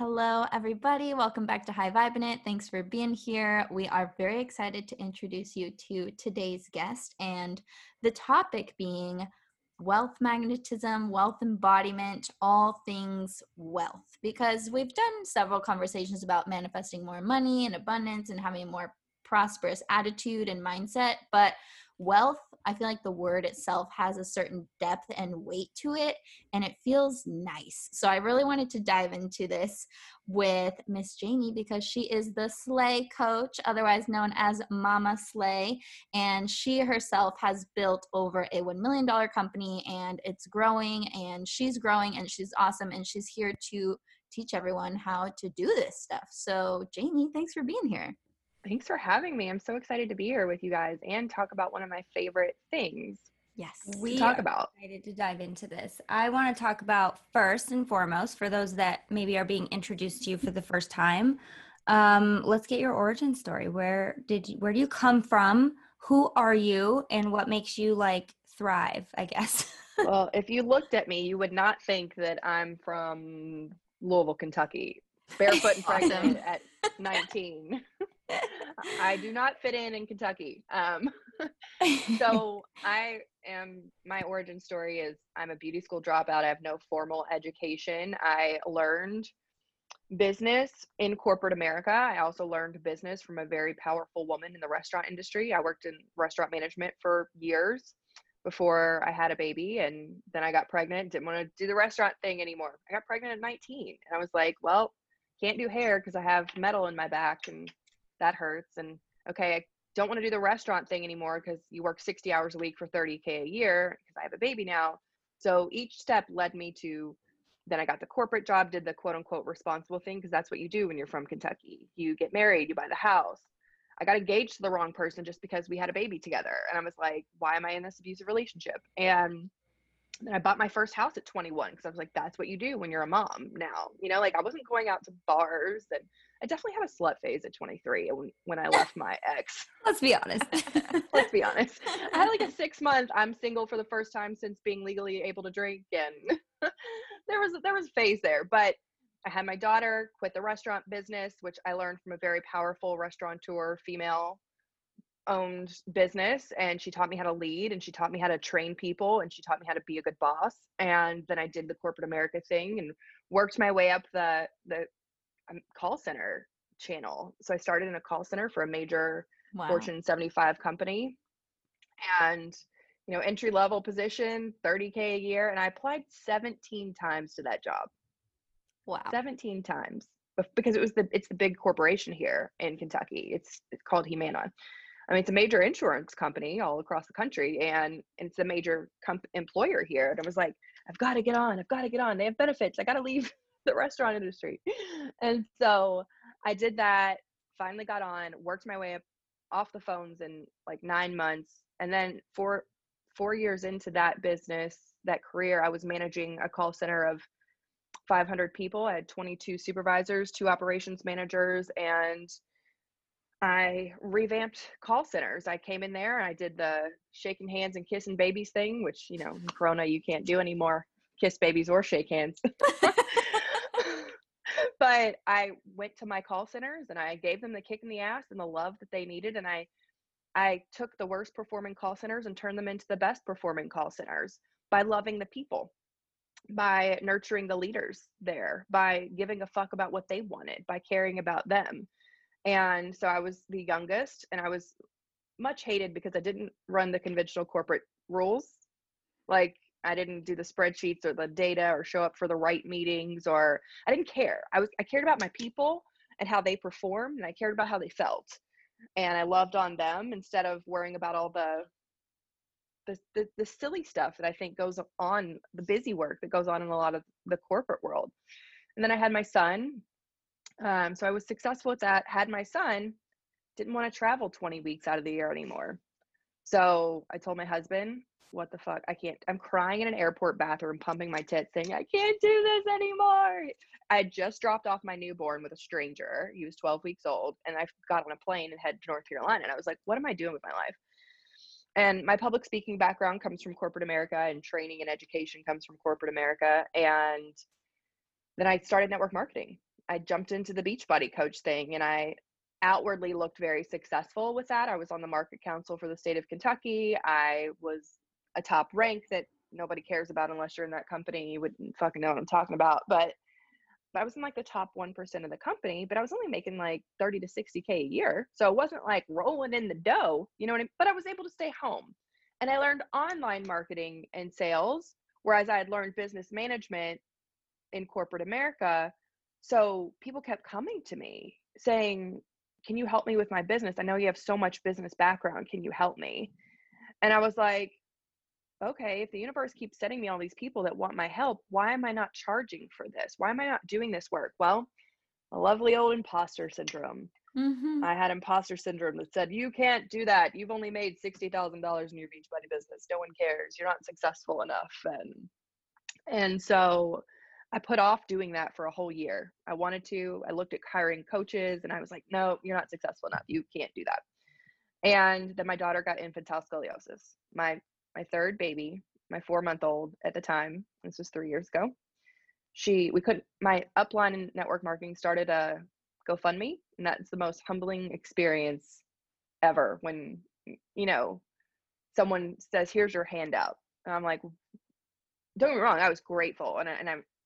Hello, everybody. Welcome back to High Vibe In It. Thanks for being here. We are very excited to introduce you to today's guest, and the topic being wealth magnetism, wealth embodiment, all things wealth, because we've done several conversations about manifesting more money and abundance and having a more prosperous attitude and mindset, but wealth, I feel like the word itself has a certain depth and weight to it, and it feels nice. So I really wanted to dive into this with Miss Jamie because she is the Slay Coach, otherwise known as Mama Slay, and she herself has built over a $1 million company, and it's growing, and she's growing, and she's awesome, and she's here to teach everyone how to do this stuff. So Jamie, thanks for being here. Thanks for having me. I'm so excited to be here with you guys and talk about one of my favorite things. Yes, we are excited to dive into this. I want to talk about first and foremost, for those that maybe are being introduced to you for the first time, let's get your origin story. Where do you come from? Who are you? And what makes you like thrive, I guess? Well, if you looked at me, you would not think that I'm from Louisville, Kentucky, barefoot and pregnant at 19. I do not fit in Kentucky. So my origin story is I'm a beauty school dropout. I have no formal education. I learned business in corporate America. I also learned business from a very powerful woman in the restaurant industry. I worked in restaurant management for years before I had a baby. And then I got pregnant, didn't want to do the restaurant thing anymore. I got pregnant at 19 and I was like, well, can't do hair because I have metal in my back and that hurts. And okay, I don't want to do the restaurant thing anymore because you work 60 hours a week for $30,000 a year because I have a baby now. So each step led me to, then I got the corporate job, did the quote unquote responsible thing because that's what you do when you're from Kentucky. You get married, you buy the house. I got engaged to the wrong person just because we had a baby together. And I was like, why am I in this abusive relationship? And then I bought my first house at 21 because I was like, that's what you do when you're a mom now. You know, like I wasn't going out to bars, and I definitely had a slut phase at 23 when I left my ex. Let's be honest. Let's be honest. I had like a 6-month, I'm single for the first time since being legally able to drink, and there was a phase there. But I had my daughter, quit the restaurant business, which I learned from a very powerful restaurateur, female owned business, and she taught me how to lead, and she taught me how to train people, and she taught me how to be a good boss. And then I did the corporate America thing and worked my way up the call center channel. So I started in a call center for a major Fortune 75 company, and you know, entry level position, $30,000 a year, and I applied 17 times to that job. Wow, 17 times because it's the big corporation here in Kentucky. It's called Humana. I mean, it's a major insurance company all across the country, and it's a major employer here. And I was like, I've got to get on. They have benefits. I got to leave the restaurant industry. And so I did that, finally got on, worked my way up off the phones in like 9 months. And then four years into that business, that career, I was managing a call center of 500 people. I had 22 supervisors, 2 operations managers, and I revamped call centers. I came in there and I did the shaking hands and kissing babies thing, which, you know, in Corona, you can't do anymore, kiss babies or shake hands. But I went to my call centers and I gave them the kick in the ass and the love that they needed. And I took the worst performing call centers and turned them into the best performing call centers by loving the people, by nurturing the leaders there, by giving a fuck about what they wanted, by caring about them. And so I was the youngest, and I was much hated because I didn't run the conventional corporate rules. Like I didn't do the spreadsheets or the data or show up for the right meetings, or I didn't care. I cared about my people and how they performed, and I cared about how they felt, and I loved on them instead of worrying about all the silly stuff that I think goes on, the busy work that goes on in a lot of the corporate world. And then I had my son. So I was successful at that, had my son, didn't want to travel 20 weeks out of the year anymore. So I told my husband, what the fuck? I can't, I'm crying in an airport bathroom, pumping my tits saying, I can't do this anymore. I had just dropped off my newborn with a stranger. He was 12 weeks old, and I got on a plane and headed to North Carolina. And I was like, what am I doing with my life? And my public speaking background comes from corporate America, and training and education comes from corporate America. And then I started network marketing. I jumped into the Beachbody coach thing, and I outwardly looked very successful with that. I was on the market council for the state of Kentucky. I was a top rank that nobody cares about unless you're in that company. You wouldn't fucking know what I'm talking about. But I was in like the top 1% of the company, but I was only making like 30 to 60K a year. So it wasn't like rolling in the dough, you know what I mean? But I was able to stay home, and I learned online marketing and sales, whereas I had learned business management in corporate America. So people kept coming to me saying, can you help me with my business? I know you have so much business background. Can you help me? And I was like, okay, if the universe keeps sending me all these people that want my help, why am I not charging for this? Why am I not doing this work? Well, a lovely old imposter syndrome. Mm-hmm. I had imposter syndrome that said, you can't do that. You've only made $60,000 in your Beachbody business. No one cares. You're not successful enough. And so I put off doing that for a whole year. I wanted to. I looked at hiring coaches, and I was like, no, you're not successful enough. You can't do that. And then my daughter got infantile scoliosis. My third baby, my 4-month-old at the time, this was 3 years ago. We couldn't, my upline in network marketing started a GoFundMe, and that's the most humbling experience ever when, you know, someone says, here's your handout. And I'm like, don't get me wrong, I was grateful. And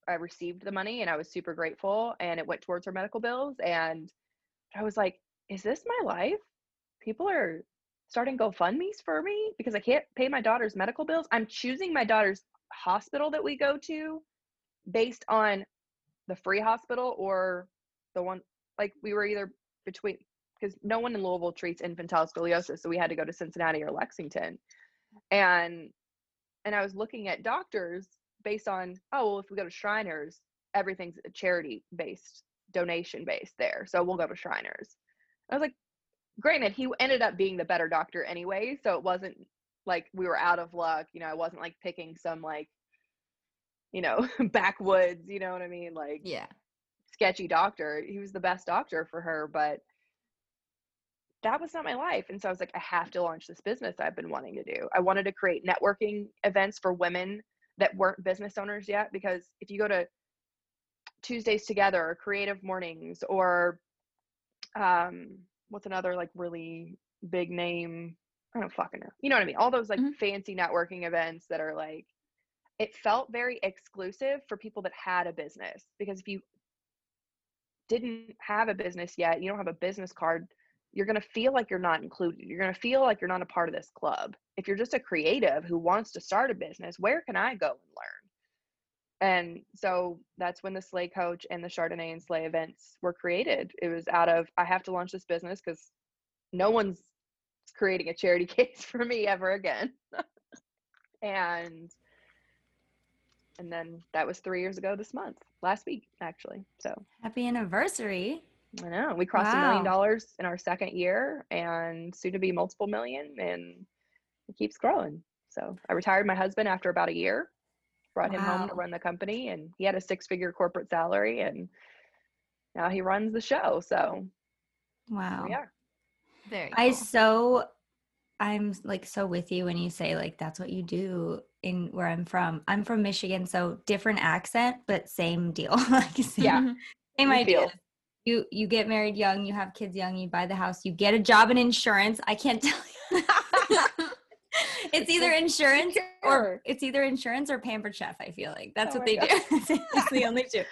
I received the money, and I was super grateful, and it went towards her medical bills. And I was like, is this my life? People are starting GoFundMe's for me because I can't pay my daughter's medical bills. I'm choosing my daughter's hospital that we go to based on the free hospital or the one, like we were either between, because no one in Louisville treats infantile scoliosis. So we had to go to Cincinnati or Lexington. And I was looking at doctors based on, oh, well, if we go to Shriners, everything's charity based, donation based there. So we'll go to Shriners. I was like, granted, he ended up being the better doctor anyway, so it wasn't like we were out of luck. You know, I wasn't like picking some like, you know, backwoods, you know what I mean? Like, yeah, sketchy doctor. He was the best doctor for her, but that was not my life. And so I was like, I have to launch this business I've been wanting to do. I wanted to create networking events for women that weren't business owners yet, because if you go to Tuesdays Together or Creative Mornings or what's another like really big name? I don't fucking know. You know what I mean? All those like mm-hmm. fancy networking events that are like, it felt very exclusive for people that had a business, because if you didn't have a business yet, you don't have a business card, you're going to feel like you're not included. You're going to feel like you're not a part of this club. If you're just a creative who wants to start a business, where can I go and learn? And so that's when the Slay Coach and the Chardonnay and Slay events were created. It was out of, I have to launch this business because no one's creating a charity case for me ever again. And then that was 3 years ago this month, last week, actually. So happy anniversary. I know. We crossed $1 million in our second year, and soon to be multiple million, and it keeps growing. So I retired my husband after about a year. Brought him home to run the company, and he had a 6-figure corporate salary, and now he runs the show. So wow. Yeah. Very cool. I'm like so with you when you say like that's what you do in where I'm from. I'm from Michigan, so different accent, but same deal. Like same idea. You get married young, you have kids young, you buy the house, you get a job in insurance. I can't tell you. It's either insurance or Pampered Chef. I feel like that's what they do. It's the only two.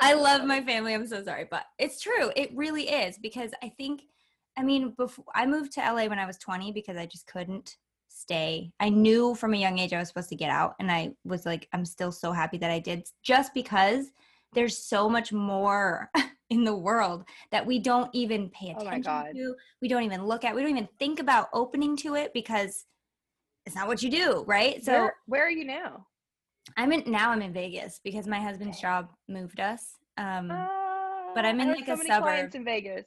I love my family. I'm so sorry, but it's true. It really is, because I mean, before I moved to LA when I was 20, because I just couldn't stay. I knew from a young age I was supposed to get out, and I was like, I'm still so happy that I did, just because there's so much more in the world that we don't even pay attention to. We don't even look at, we don't even think about opening to it, because it's not what you do, right? So where are you now? I'm in Vegas, because my husband's job moved us. But I'm in like a suburb. Clients in Vegas.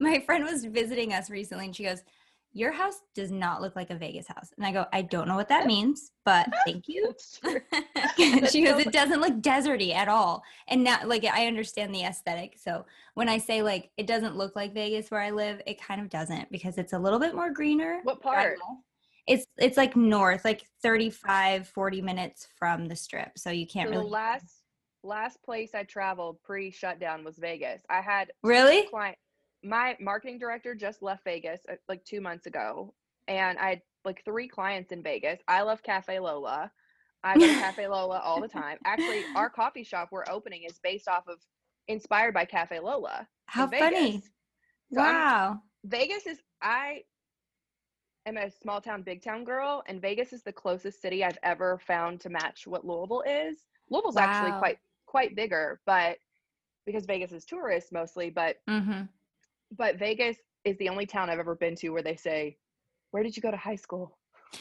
My friend was visiting us recently and she goes, your house does not look like a Vegas house. And I go, I don't know what that means, but thank you. She goes, it doesn't look deserty at all. And now, like, I understand the aesthetic. So when I say, like, it doesn't look like Vegas where I live, it kind of doesn't, because it's a little bit more greener. What part? It's like north, like 35, 40 minutes from the strip. So you can't really. The last place I traveled pre-shutdown was Vegas. I had really client. My marketing director just left Vegas like 2 months ago, and I had like 3 clients in Vegas. I love Cafe Lola. I go to Cafe Lola all the time. Actually, our coffee shop we're opening is based off of, inspired by Cafe Lola. How funny. So wow. I am a small town, big town girl, and Vegas is the closest city I've ever found to match what Louisville is. Louisville's actually quite bigger, but because Vegas is tourists mostly, but But Vegas is the only town I've ever been to where they say, where did you go to high school?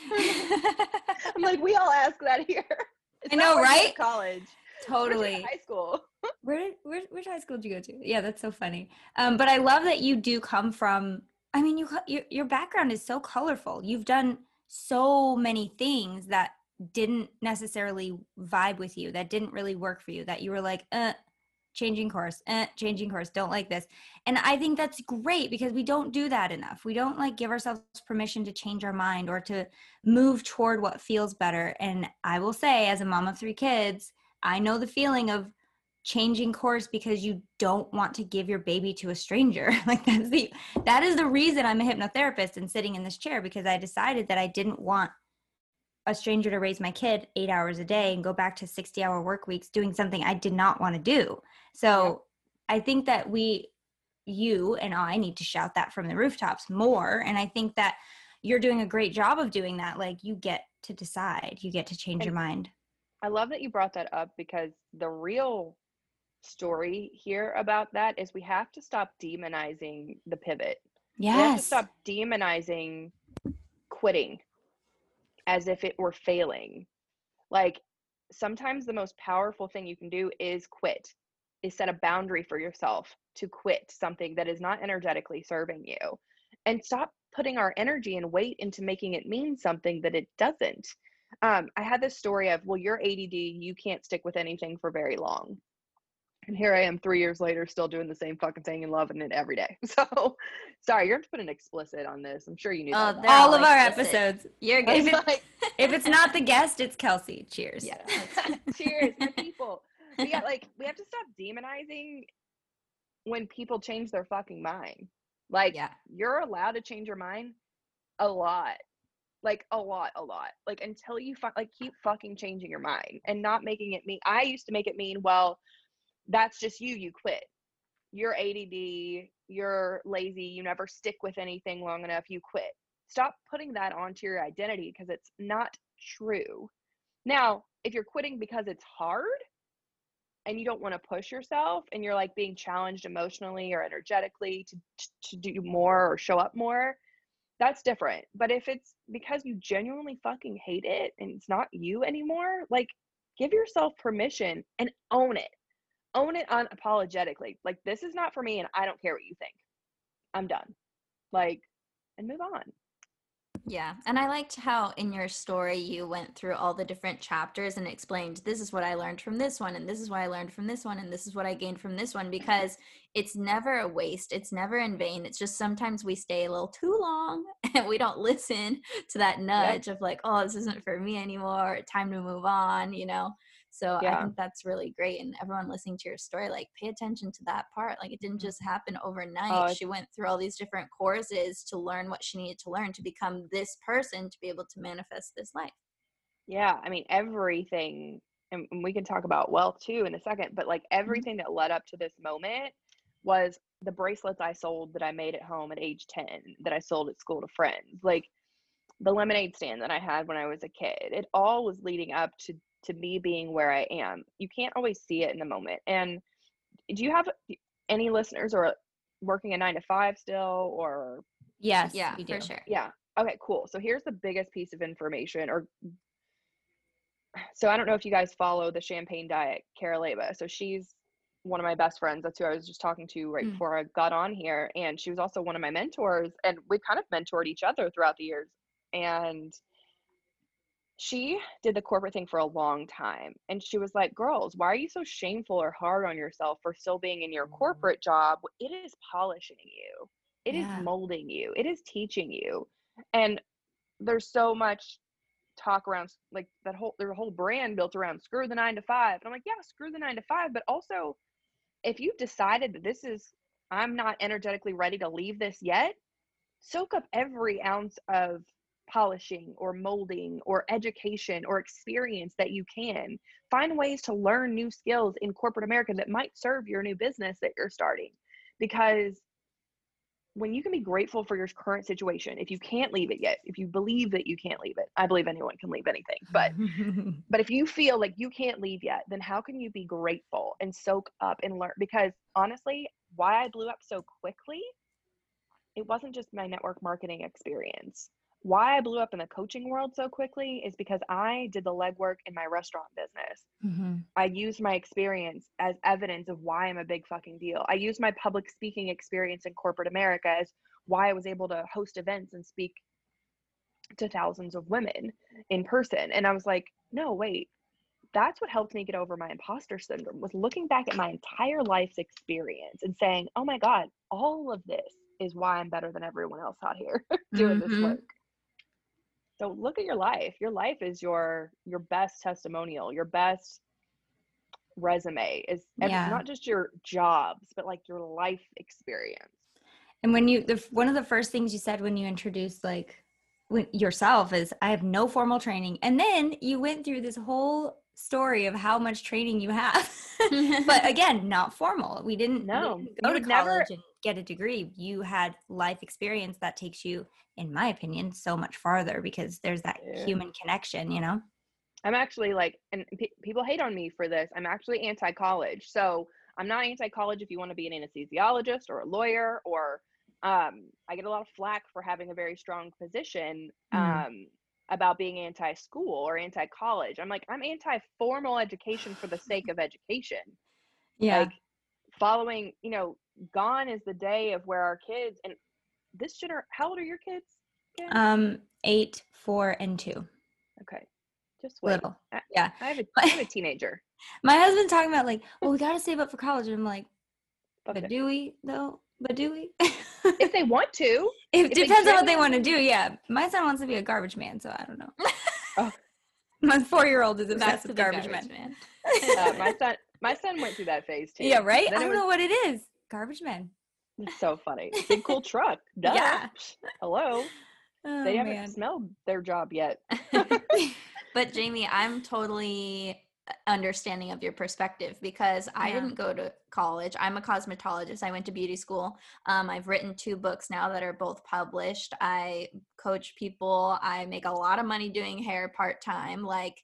I'm like, we all ask that here. It's I know, right? College. Totally. High school. Which high school did you go to? Yeah, that's so funny. But I love that you do come from, I mean, your background is so colorful. You've done so many things that didn't necessarily vibe with you, that didn't really work for you, that you were like, changing course, don't like this. And I think that's great, because we don't do that enough. We don't like give ourselves permission to change our mind or to move toward what feels better. And I will say, as a mom of 3 kids, I know the feeling of changing course, because you don't want to give your baby to a stranger. Like that is the reason I'm a hypnotherapist and sitting in this chair, because I decided that I didn't want a stranger to raise my kid 8 hours a day and go back to 60-hour work weeks doing something I did not want to do. So I think that you and I need to shout that from the rooftops more. And I think that you're doing a great job of doing that. Like, you get to decide, you get to change your mind. I love that you brought that up, because the real story here about that is we have to stop demonizing the pivot. Yes. We have to stop demonizing quitting as if it were failing. Like, sometimes the most powerful thing you can do is set a boundary for yourself to quit something that is not energetically serving you, and stop putting our energy and weight into making it mean something that it doesn't. I had this story of, well, you're ADD, you can't stick with anything for very long. And here I am 3 years later, still doing the same fucking thing and loving it every day. So, sorry, you're going to put an explicit on this. I'm sure you knew that. All of our episodes. You're good. If it's not the guest, it's Kelsey. Cheers. Yeah. Cheers for people. But yeah, like, we have to stop demonizing when people change their fucking mind. Like, you're allowed to change your mind a lot. Like, a lot. Like, until you keep fucking changing your mind and not making it mean. I used to make it mean, well, that's just you quit. You're ADD, you're lazy, you never stick with anything long enough, you quit. Stop putting that onto your identity, because it's not true. Now, if you're quitting because it's hard and you don't want to push yourself, and you're like being challenged emotionally or energetically to do more or show up more, that's different. But if it's because you genuinely fucking hate it and it's not you anymore, like, give yourself permission and own it. Own it unapologetically. Like, this is not for me, and I don't care what you think. I'm done. Like, and move on. Yeah. And I liked how in your story you went through all the different chapters and explained, this is what I learned from this one, and this is what I learned from this one, and this is what I gained from this one, because it's never a waste. It's never in vain. It's just sometimes we stay a little too long and we don't listen to that nudge of like, oh, this isn't for me anymore. Time to move on, you know? So I think that's really great. And everyone listening to your story, like, pay attention to that part. Like, it didn't just happen overnight. She went through all these different courses to learn what she needed to learn to become this person, to be able to manifest this life. Yeah. I mean, everything, and we can talk about wealth too in a second, but like everything that led up to this moment was the bracelets I sold that I made at home at age 10 that I sold at school to friends. Like, the lemonade stand that I had when I was a kid. It all was leading up to me being where I am. You can't always see it in the moment. And do you have any listeners or working a 9-to-5 still, or? Yes. Yeah, we do. For sure. Yeah. Okay, cool. So here's the biggest piece of information, or so I don't know if you guys follow the Champagne Diet, Kara Leva. So she's one of my best friends. That's who I was just talking to right before I got on here. And she was also one of my mentors, and we kind of mentored each other throughout the years. And she did the corporate thing for a long time. And she was like, girls, why are you so shameful or hard on yourself for still being in your corporate job? It is polishing you. It is molding you. It is teaching you. And there's so much talk around, like, that whole, there's a whole brand built around screw the 9-to-5. And I'm like, yeah, screw the 9-to-5. But also, if you've decided that this is, I'm not energetically ready to leave this yet, soak up every ounce of polishing or molding or education or experience that you can. Find ways to learn new skills in corporate America that might serve your new business that you're starting. Because when you can be grateful for your current situation, if you can't leave it yet, if you believe that you can't leave it, I believe anyone can leave anything, but, but if you feel like you can't leave yet, then how can you be grateful and soak up and learn? Because honestly, why I blew up so quickly, it wasn't just my network marketing experience. Why I blew up in the coaching world so quickly is because I did the legwork in my restaurant business. Mm-hmm. I used my experience as evidence of why I'm a big fucking deal. I used my public speaking experience in corporate America as why I was able to host events and speak to thousands of women in person. And I was like, no, wait, that's what helped me get over my imposter syndrome, was looking back at my entire life's experience and saying, oh my God, all of this is why I'm better than everyone else out here doing this work. So look at your life. Your life is your best testimonial, your best resume is not just your jobs, but like your life experience. And when you, one of the first things you said when you introduced yourself is, I have no formal training. And then you went through this whole story of how much training you have, but again, not formal. We didn't go to college and get a degree. You had life experience that takes you, in my opinion, so much farther because there's that human connection, you know? I'm actually like, and people hate on me for this. I'm actually anti-college. So I'm not anti-college if you want to be an anesthesiologist or a lawyer, or I get a lot of flack for having a very strong position about being anti-school or anti-college. I'm like, I'm anti-formal education for the sake of education. Yeah. Like following, you know, gone is the day of where our kids, and this generation, how old are your kids? Yeah. 8, 4, and 2. Okay. Just wait. Little. Yeah. I have a teenager. My husband's talking about like, well, we got to save up for college. And I'm like, but do we though? But do we? If they want to. It depends on what they want to do, yeah. My son wants to be a garbage man, so I don't know. Oh. My 4-year-old is a massive garbage man. My son went through that phase, too. Yeah, right? I don't know what it is. Garbage man. It's so funny. Big cool truck. Duh. Yeah. Hello. Oh, they haven't smelled their job yet. But, Jamie, I'm totally understanding of your perspective because I didn't go to college. I'm a cosmetologist. I went to beauty school. I've written 2 books now that are both published. I coach people. I make a lot of money doing hair part-time. Like,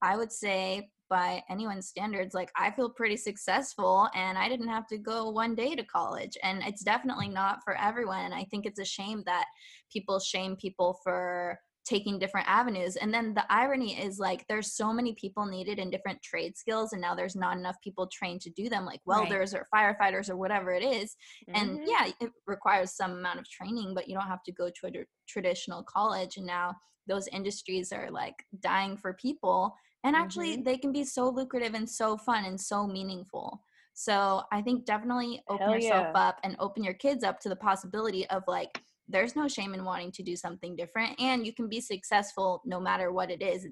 I would say by anyone's standards, like, I feel pretty successful and I didn't have to go one day to college. And it's definitely not for everyone. And I think it's a shame that people shame people for taking different avenues. And then the irony is, like, there's so many people needed in different trade skills, and now there's not enough people trained to do them, like welders or firefighters or whatever it is. And it requires some amount of training, but you don't have to go to a traditional college. And now those industries are like dying for people, and actually they can be so lucrative and so fun and so meaningful. So I think definitely open yourself up and open your kids up to the possibility of, like, there's no shame in wanting to do something different, and you can be successful no matter what it is.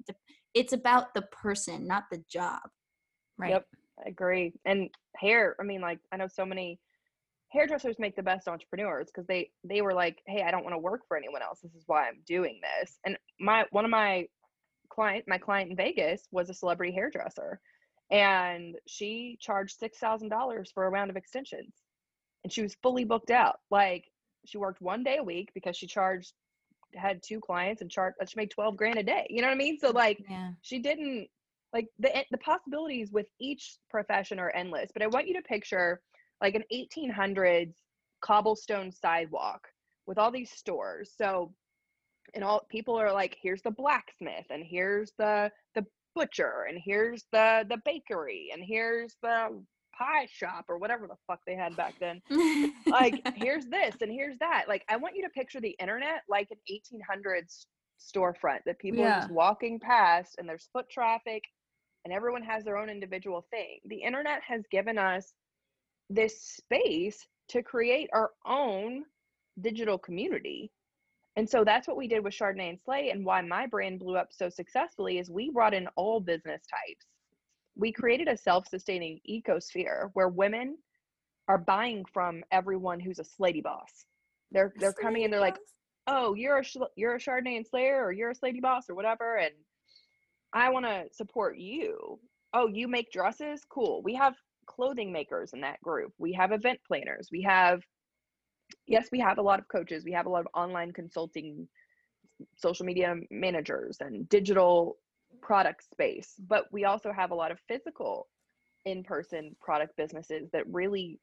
It's about the person, not the job. Right. Yep. I agree. And hair, I mean, like, I know so many hairdressers make the best entrepreneurs because they were like, hey, I don't want to work for anyone else. This is why I'm doing this. And my client in Vegas was a celebrity hairdresser, and she charged $6,000 for a round of extensions, and she was fully booked out. Like, she worked 1 day a week because she charged had two clients and she made $12,000 a day. You know what I mean? So like, yeah. She didn't like the possibilities with each profession are endless, but I want you to picture like an 1800s cobblestone sidewalk with all these stores. So, and all people are like, here's the blacksmith and here's the butcher and here's the bakery and here's the pie shop or whatever the fuck they had back then. Like, here's this and here's that. Like, I want you to picture the internet like an 1800s storefront that people are just walking past and there's foot traffic and everyone has their own individual thing. The internet has given us this space to create our own digital community. And so that's what we did with Chardonnay and Slay, and why my brand blew up so successfully is we brought in all business types. We created a self-sustaining ecosphere where women are buying from everyone who's a Slady Boss. They're coming in, they're like, oh, you're a Chardonnay and Slayer, or you're a Slady Boss or whatever, and I want to support you. Oh, you make dresses? Cool. We have clothing makers in that group. We have event planners. We have, yes, we have a lot of coaches. We have a lot of online consulting, social media managers, and digital product space. But we also have a lot of physical in-person product businesses that really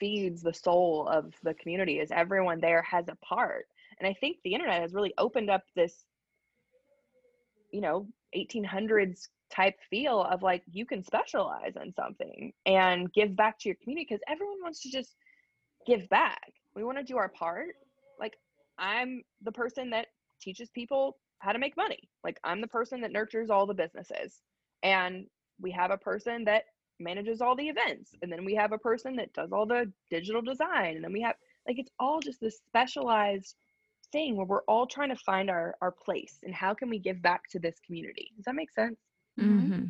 feeds the soul of the community, as everyone there has a part. And I think the internet has really opened up this, 1800s type feel of like, you can specialize in something and give back to your community, because everyone wants to just give back. We want to do our part. Like, I'm the person that teaches people how to make money. Like, I'm the person that nurtures all the businesses. And we have a person that manages all the events. And then we have a person that does all the digital design. And then we have, like, it's all just this specialized thing where we're all trying to find our place and how can we give back to this community. Does that make sense? Mm-hmm.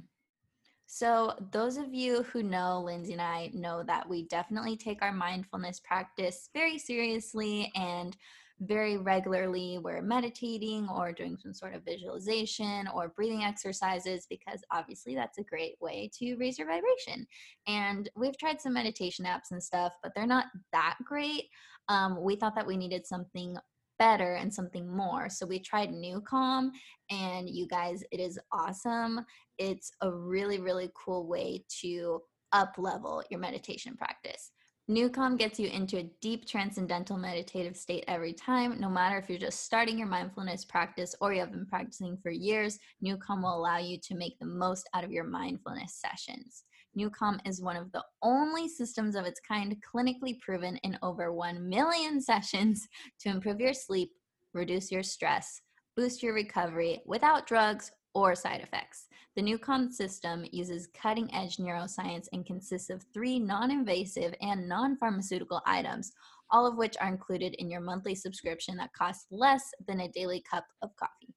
So those of you who know Lindsay and I know that we definitely take our mindfulness practice very seriously and very regularly. We're meditating or doing some sort of visualization or breathing exercises, because obviously that's a great way to raise your vibration. And we've tried some meditation apps and stuff, but they're not that great. We thought that we needed something better and something more. So we tried NuCalm, and you guys, it is awesome. It's a really, really cool way to up-level your meditation practice. NuCalm gets you into a deep transcendental meditative state every time, no matter if you're just starting your mindfulness practice or you have been practicing for years. NuCalm will allow you to make the most out of your mindfulness sessions. NuCalm is one of the only systems of its kind clinically proven in over 1 million sessions to improve your sleep, reduce your stress, boost your recovery without drugs or side effects. The NuCalm system uses cutting-edge neuroscience and consists of 3 non-invasive and non-pharmaceutical items, all of which are included in your monthly subscription that costs less than a daily cup of coffee.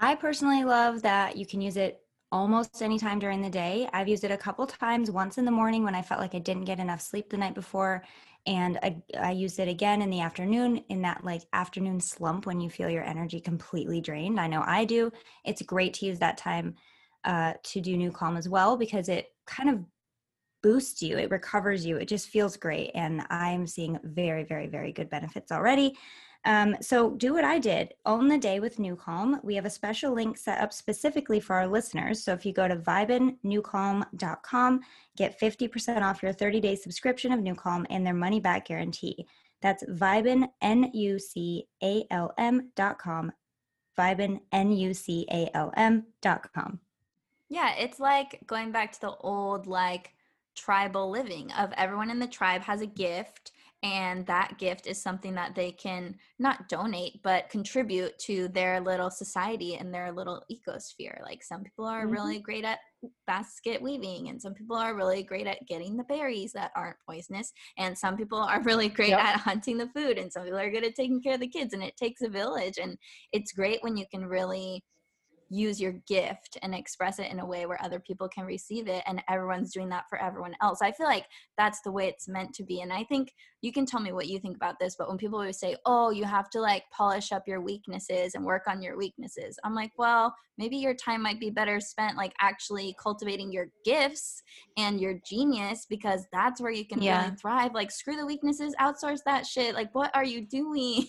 I personally love that you can use it almost any time during the day. I've used it a couple times, once in the morning when I felt like I didn't get enough sleep the night before, and I used it again in the afternoon, in that like afternoon slump when you feel your energy completely drained. I know I do. It's great to use that time to do NuCalm as well, because it kind of boosts you, it recovers you, it just feels great, and I'm seeing very, very, very good benefits already. So do what I did. Own the day with NuCalm. We have a special link set up specifically for our listeners. So if you go to vibinnucalm.com, get 50% off your 30-day subscription of NuCalm and their money-back guarantee. That's vibin, NuCalm.com, vibin, NuCalm.com. Yeah, it's like going back to the old, like, tribal living of everyone in the tribe has a gift. And that gift is something that they can not donate, but contribute to their little society and their little ecosphere. Like, some people are really great at basket weaving, and some people are really great at getting the berries that aren't poisonous, and some people are really great at hunting the food, and some people are good at taking care of the kids, and it takes a village. And it's great when you can really use your gift and express it in a way where other people can receive it, and everyone's doing that for everyone else. I feel like that's the way it's meant to be. And I think you can tell me what you think about this, but when people always say, oh, you have to like polish up your weaknesses and work on your weaknesses, I'm like, well, maybe your time might be better spent like actually cultivating your gifts and your genius, because that's where you can really thrive. Like, screw the weaknesses, outsource that shit. Like, what are you doing?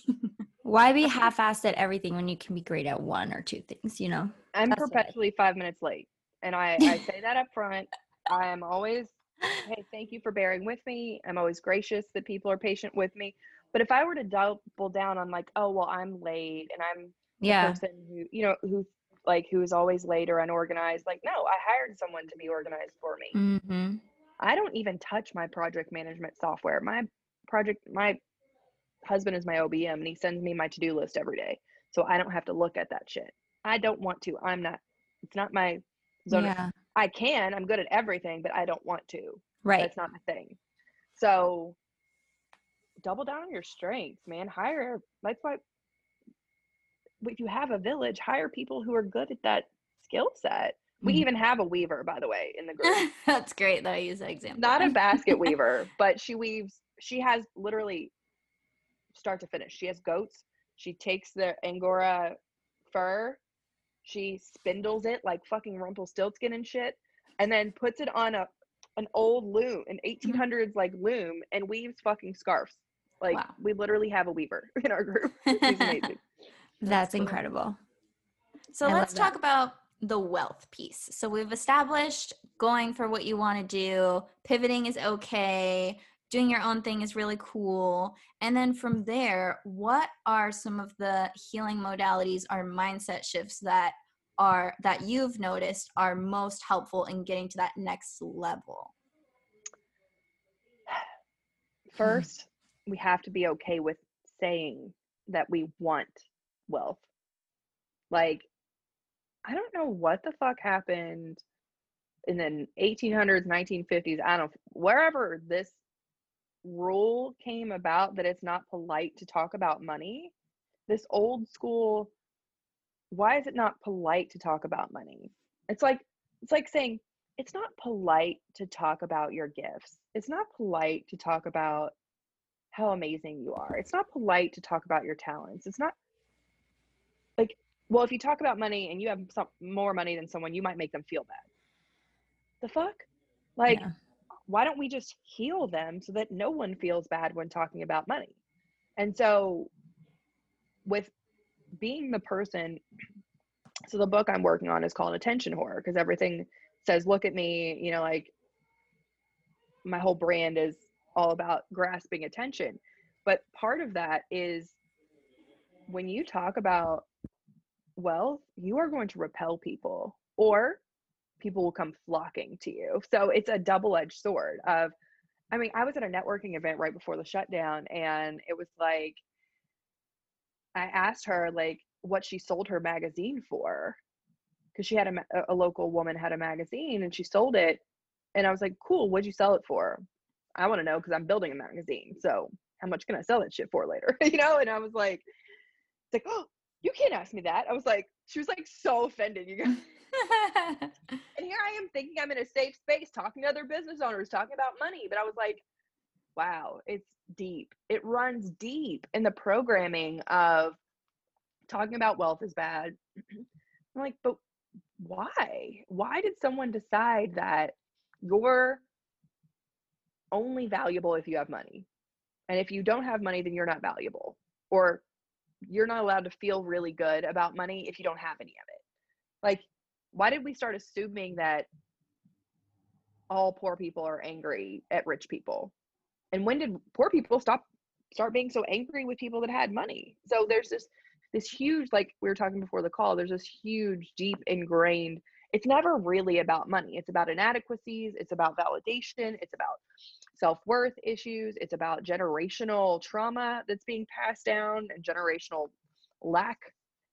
Why be half-assed at everything when you can be great at one or two things, you know? I'm That's perpetually 5 minutes late. And I say that up front. I am always, hey, thank you for bearing with me. I'm always gracious that people are patient with me. But if I were to double down on like, oh, well, I'm late and I'm the person who, you know, who is always late or unorganized. Like, no, I hired someone to be organized for me. Mm-hmm. I don't even touch my project management software. My husband is my OBM and he sends me my to-do list every day. So I don't have to look at that shit. I don't want to. It's not my zone. Yeah. I'm good at everything, but I don't want to. Right. That's not my thing. So double down on your strengths, man. That's why if you have a village, hire people who are good at that skill set. We even have a weaver, by the way, in the group. That's great that I use that example. Not a basket weaver, but she weaves. She has literally start to finish. She has goats. She takes the Angora fur. She spindles it like fucking Rumpelstiltskin and shit, and then puts it on an old loom, an 1800s like loom, and weaves fucking scarves. Like wow. We literally have a weaver in our group. She's amazing. That's incredible. So let's talk about the wealth piece. So we've established going for what you want to do, pivoting is okay, doing your own thing is really cool. And then from there, what are some of the healing modalities or mindset shifts that you've noticed are most helpful in getting to that next level? First, we have to be okay with saying that we want wealth. Like, I don't know what the fuck happened in the 1800s, 1950s, wherever this rule came about that it's not polite to talk about money. This old school, why is it not polite to talk about money? It's like saying it's not polite to talk about your gifts. It's not polite to talk about how amazing you are. It's not polite to talk about your talents. It's not like, well, if you talk about money and you have more money than someone, you might make them feel bad. The fuck? Like, yeah. Why don't we just heal them so that no one feels bad when talking about money? And so with being the person, so the book I'm working on is called Attention Whore, because everything says, look at me, you know, like my whole brand is all about grasping attention. But part of that is when you talk about wealth, you are going to repel people, or people will come flocking to you. So it's a double-edged sword of, I mean, I was at a networking event right before the shutdown, and it was like, I asked her like what she sold her magazine for, because she had a local woman had a magazine and she sold it. And I was like, cool, what'd you sell it for? I want to know, because I'm building a magazine. So how much can I sell that shit for later? You know? And I was like, it's like, oh, you can't ask me that. I was like, she was like so offended, you guys. And here I am thinking I'm in a safe space talking to other business owners, talking about money. But I was like, wow, it's deep. It runs deep in the programming of talking about wealth is bad. I'm like, but why? Why did someone decide that you're only valuable if you have money? And if you don't have money, then you're not valuable, or you're not allowed to feel really good about money if you don't have any of it. Like, why did we start assuming that all poor people are angry at rich people? And when did poor people start being so angry with people that had money? So there's this huge, like we were talking before the call, there's this huge, deep ingrained, it's never really about money. It's about inadequacies. It's about validation. It's about self-worth issues. It's about generational trauma that's being passed down, and generational lack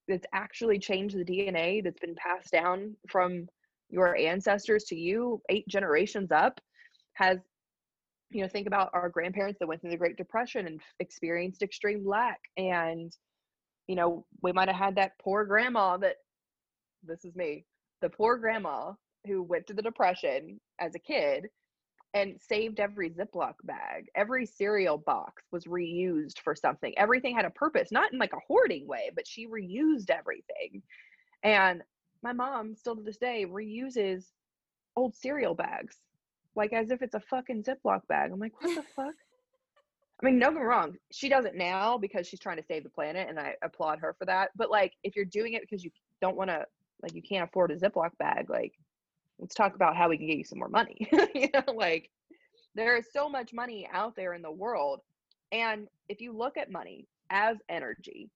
that's actually changed the DNA that's been passed down from your ancestors to you 8 generations up. Has, you know, think about our grandparents that went through the Great Depression and experienced extreme lack. And, you know, we might've had that poor grandma the poor grandma who went through the Depression as a kid and saved every Ziploc bag. Every cereal box was reused for something. Everything had a purpose, not in like a hoarding way, but she reused everything. And my mom still to this day reuses old cereal bags, like as if it's a fucking Ziploc bag. I'm like, what the fuck? I mean, don't get me wrong. She does it now because she's trying to save the planet, and I applaud her for that. But like, if you're doing it because you don't want to, like, you can't afford a Ziploc bag, like, let's talk about how we can get you some more money. You know, like, there is so much money out there in the world. And if you look at money as energy,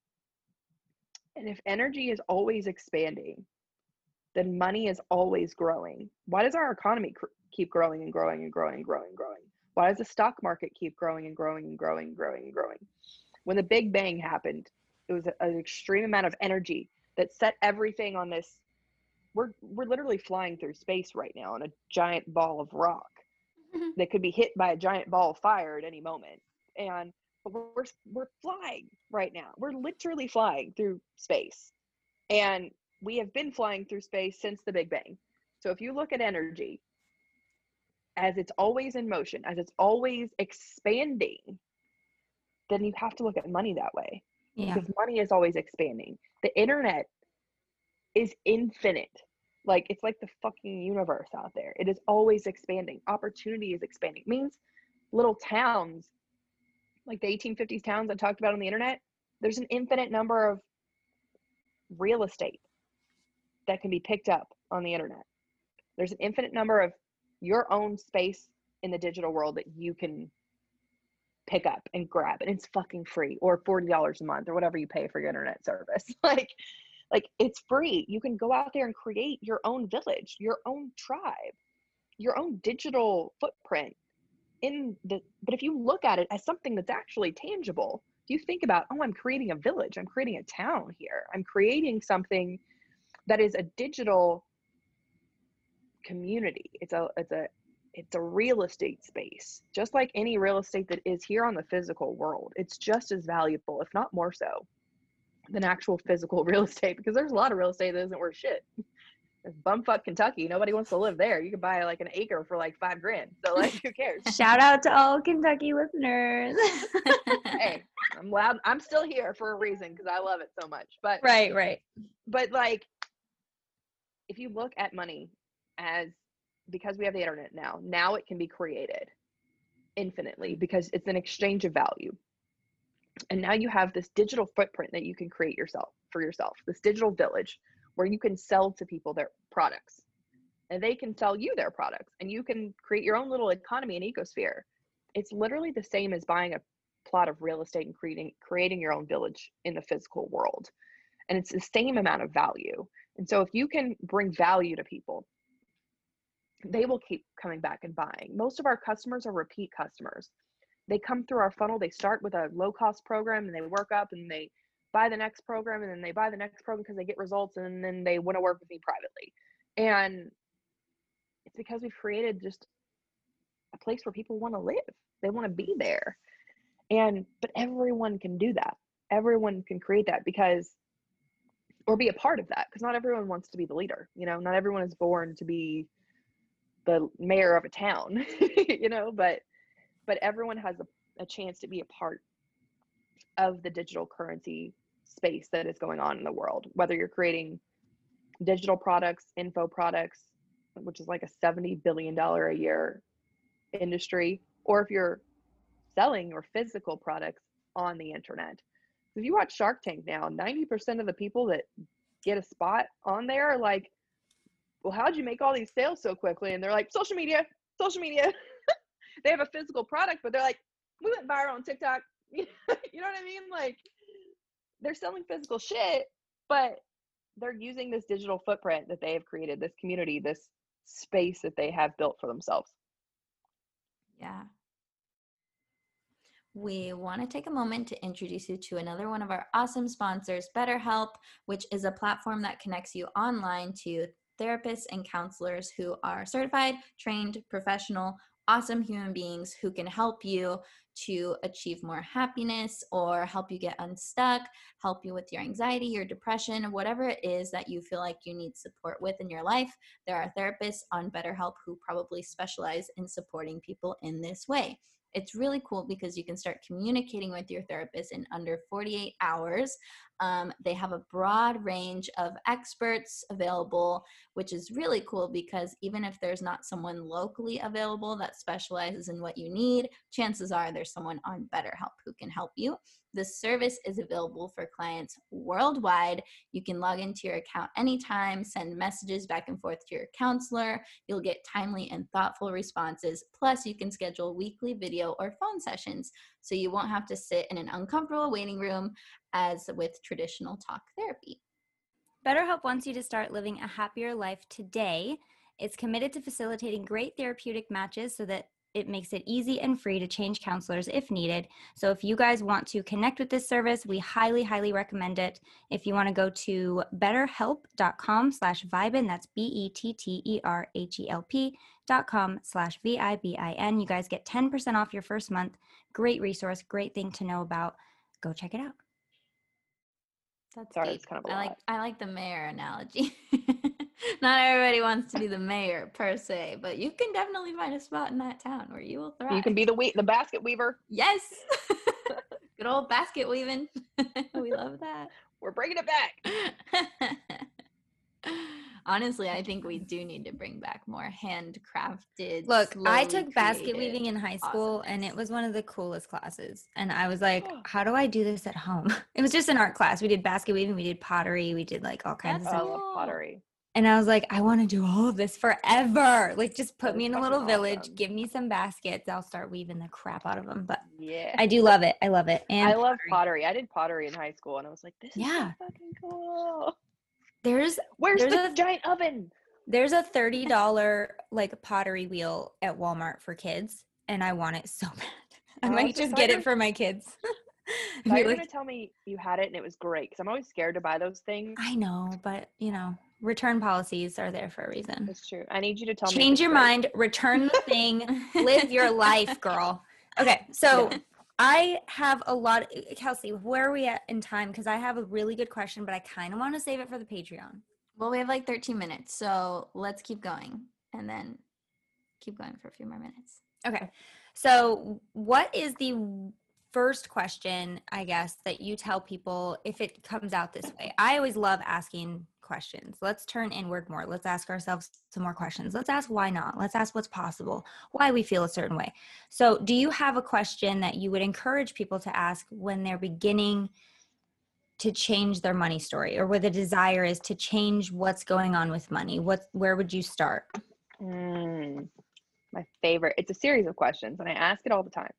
and if energy is always expanding, then money is always growing. Why does our economy keep growing and growing and growing and growing and growing? Why does the stock market keep growing and growing and growing and growing and growing? When the Big Bang happened, it was an extreme amount of energy that set everything on this. We're literally flying through space right now on a giant ball of rock that could be hit by a giant ball of fire at any moment. And we're flying right now. We're literally flying through space. And we have been flying through space since the Big Bang. So if you look at energy as it's always in motion, as it's always expanding, then you have to look at money that way. Yeah. Because money is always expanding. The internet is infinite. Like, it's like the fucking universe out there. It is always expanding. Opportunity is expanding. It means little towns, like the 1850s towns I talked about on the internet, there's an infinite number of real estate that can be picked up on the internet. There's an infinite number of your own space in the digital world that you can pick up and grab, and it's fucking free, or $40 a month or whatever you pay for your internet service. Like it's free. You can go out there and create your own village, your own tribe, your own digital footprint but if you look at it as something that's actually tangible, you think about, oh, I'm creating a village. I'm creating a town here. I'm creating something that is a digital community. It's a real estate space, just like any real estate that is here on the physical world. It's just as valuable, if not more so, than actual physical real estate, because there's a lot of real estate that isn't worth shit. It's bumfuck Kentucky. Nobody wants to live there. You could buy like an acre for like $5,000. So like, who cares? Shout out to all Kentucky listeners. Hey, I'm loud. I'm still here for a reason because I love it so much. But right. But like, if you look at money as, because we have the internet now it can be created infinitely because it's an exchange of value. And now you have this digital footprint that you can create for yourself, this digital village where you can sell to people their products and they can sell you their products, and you can create your own little economy and ecosphere. It's literally the same as buying a plot of real estate and creating your own village in the physical world. And it's the same amount of value. And so if you can bring value to people, they will keep coming back and buying. Most of our customers are repeat customers. They come through our funnel. They start with a low-cost program, and they work up, and they buy the next program, and then they buy the next program because they get results, and then they want to work with me privately. And it's because we've created just a place where people want to live. They want to be there. But everyone can do that. Everyone can create that or be a part of that, because not everyone wants to be the leader. You know, not everyone is born to be the mayor of a town, you know, but everyone has a chance to be a part of the digital currency space that is going on in the world, whether you're creating digital products, info products, which is like a $70 billion a year industry, or if you're selling your physical products on the internet. If you watch Shark Tank now, 90% of the people that get a spot on there are like, well, how'd you make all these sales so quickly? And they're like, social media. They have a physical product, but they're like, we went viral on TikTok. You know what I mean? Like, they're selling physical shit, but they're using this digital footprint that they have created, this community, this space that they have built for themselves. Yeah. We want to take a moment to introduce you to another one of our awesome sponsors, BetterHelp, which is a platform that connects you online to therapists and counselors who are certified, trained, professional, awesome human beings who can help you to achieve more happiness or help you get unstuck, help you with your anxiety, your depression, whatever it is that you feel like you need support with in your life. There are therapists on BetterHelp who probably specialize in supporting people in this way. It's really cool because you can start communicating with your therapist in under 48 hours. They have a broad range of experts available, which is really cool because even if there's not someone locally available that specializes in what you need, chances are there's someone on BetterHelp who can help you. The service is available for clients worldwide. You can log into your account anytime, send messages back and forth to your counselor. You'll get timely and thoughtful responses. Plus, you can schedule weekly video or phone sessions, so you won't have to sit in an uncomfortable waiting room as with traditional talk therapy. BetterHelp wants you to start living a happier life today. It's committed to facilitating great therapeutic matches so that it makes it easy and free to change counselors if needed. So if you guys want to connect with this service, we highly, highly recommend it. If you want to go to betterhelp.com/vibin, that's BETTERHELP.com/VIBIN. You guys get 10% off your first month. Great resource, great thing to know about. Go check it out. That's sorry, it's kind of a lot. I like the mayor analogy. Not everybody wants to be the mayor per se, but you can definitely find a spot in that town where you will thrive. You can be the basket weaver. Yes. Good old basket weaving. We love that. We're bringing it back. Honestly, I think we do need to bring back more handcrafted. Look, I took basket weaving in high school and it was one of the coolest classes. And I was like, how do I do this at home? It was just an art class. We did basket weaving. We did pottery. We did like all kinds of stuff. I love pottery. And I was like, I want to do all of this forever. Like, just put me in a little village, awesome. Give me some baskets. I'll start weaving the crap out of them. But yeah, I do love it. I love it. And I love pottery. I did pottery in high school and I was like, this is so fucking cool. Where's the giant oven? There's a $30 like pottery wheel at Walmart for kids. And I want it so bad. I might just get it for my kids. So you're going to tell me you had it and it was great. Cause I'm always scared to buy those things. I know, but you know. Return policies are there for a reason. That's true. I need you to tell me. Change your mind. Return the thing. Live your life, girl. Okay. So I have a lot. Kelsey, where are we at in time? Because I have a really good question, but I kind of want to save it for the Patreon. Well, we have like 13 minutes. So let's keep going and then keep going for a few more minutes. Okay. So what is the first question, I guess, that you tell people if it comes out this way? I always love asking questions. Let's turn inward more. Let's ask ourselves some more questions. Let's ask why not. Let's ask what's possible, why we feel a certain way. So do you have a question that you would encourage people to ask when they're beginning to change their money story or where the desire is to change what's going on with money? Where would you start? My favorite. It's a series of questions and I ask it all the time.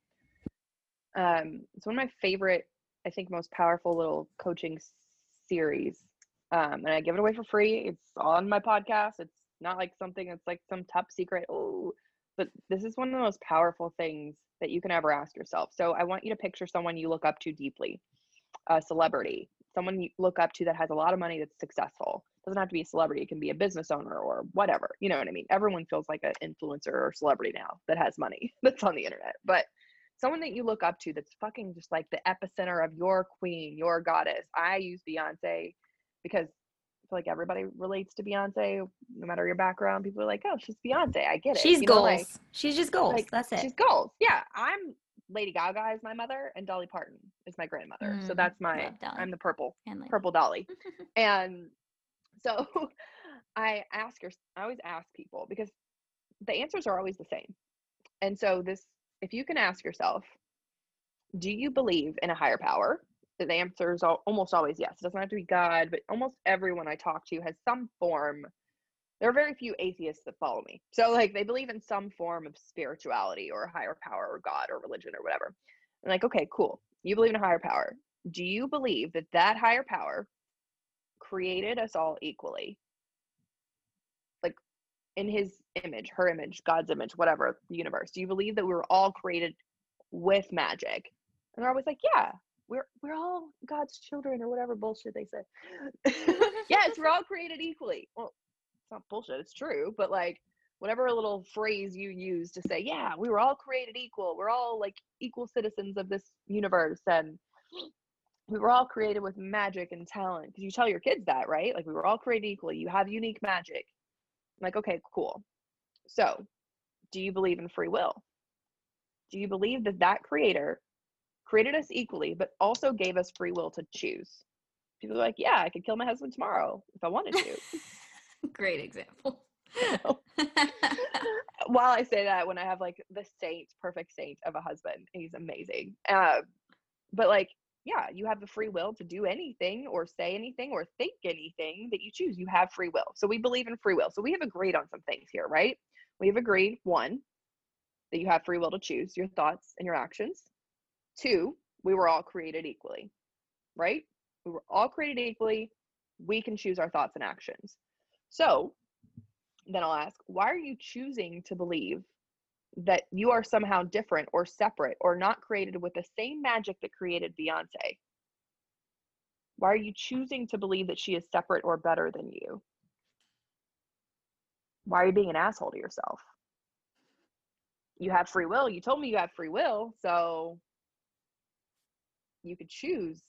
It's one of my favorite, I think most powerful little coaching series. And I give it away for free. It's on my podcast. It's not like something that's like some top secret. Oh, but this is one of the most powerful things that you can ever ask yourself. So I want you to picture someone you look up to deeply, a celebrity, someone you look up to that has a lot of money, that's successful. It doesn't have to be a celebrity. It can be a business owner or whatever. You know what I mean? Everyone feels like an influencer or celebrity now that has money that's on the internet, but someone that you look up to, that's fucking just like the epicenter of your queen, your goddess. I use Beyonce because I feel like everybody relates to Beyonce, no matter your background. People are like, oh, she's Beyonce. I get it. She's goals. Like, she's just goals. Like, that's it. She's goals. Yeah. I'm Lady Gaga is my mother and Dolly Parton is my grandmother. So that's I'm the purple Dolly. And so I always ask people because the answers are always the same. And so if you can ask yourself, do you believe in a higher power? The answer is almost always yes. It doesn't have to be God, but almost everyone I talk to has some form. There are very few atheists that follow me. So like they believe in some form of spirituality or a higher power or God or religion or whatever. And like, okay, cool. You believe in a higher power. Do you believe that higher power created us all equally? Like in his image, her image, God's image, whatever, the universe. Do you believe that we were all created with magic? And they're always like, yeah. We're all God's children or whatever bullshit they say. Yes, we're all created equally. Well, it's not bullshit. It's true. But like whatever little phrase you use to say, yeah, we were all created equal. We're all like equal citizens of this universe. And we were all created with magic and talent. Because you tell your kids that, right? Like we were all created equally. You have unique magic. I'm like, okay, cool. So do you believe in free will? Do you believe that that creator created us equally, but also gave us free will to choose? People are like, yeah, I could kill my husband tomorrow if I wanted to. Great example. So, while I say that, when I have like the perfect saint of a husband, he's amazing. But like, yeah, you have the free will to do anything or say anything or think anything that you choose. You have free will. So we believe in free will. So we have agreed on some things here, right? We have agreed, 1, that you have free will to choose your thoughts and your actions. 2, we were all created equally, right? We were all created equally. We can choose our thoughts and actions. So then I'll ask, why are you choosing to believe that you are somehow different or separate or not created with the same magic that created Beyonce? Why are you choosing to believe that she is separate or better than you? Why are you being an asshole to yourself? You have free will. You told me you have free will, so you could choose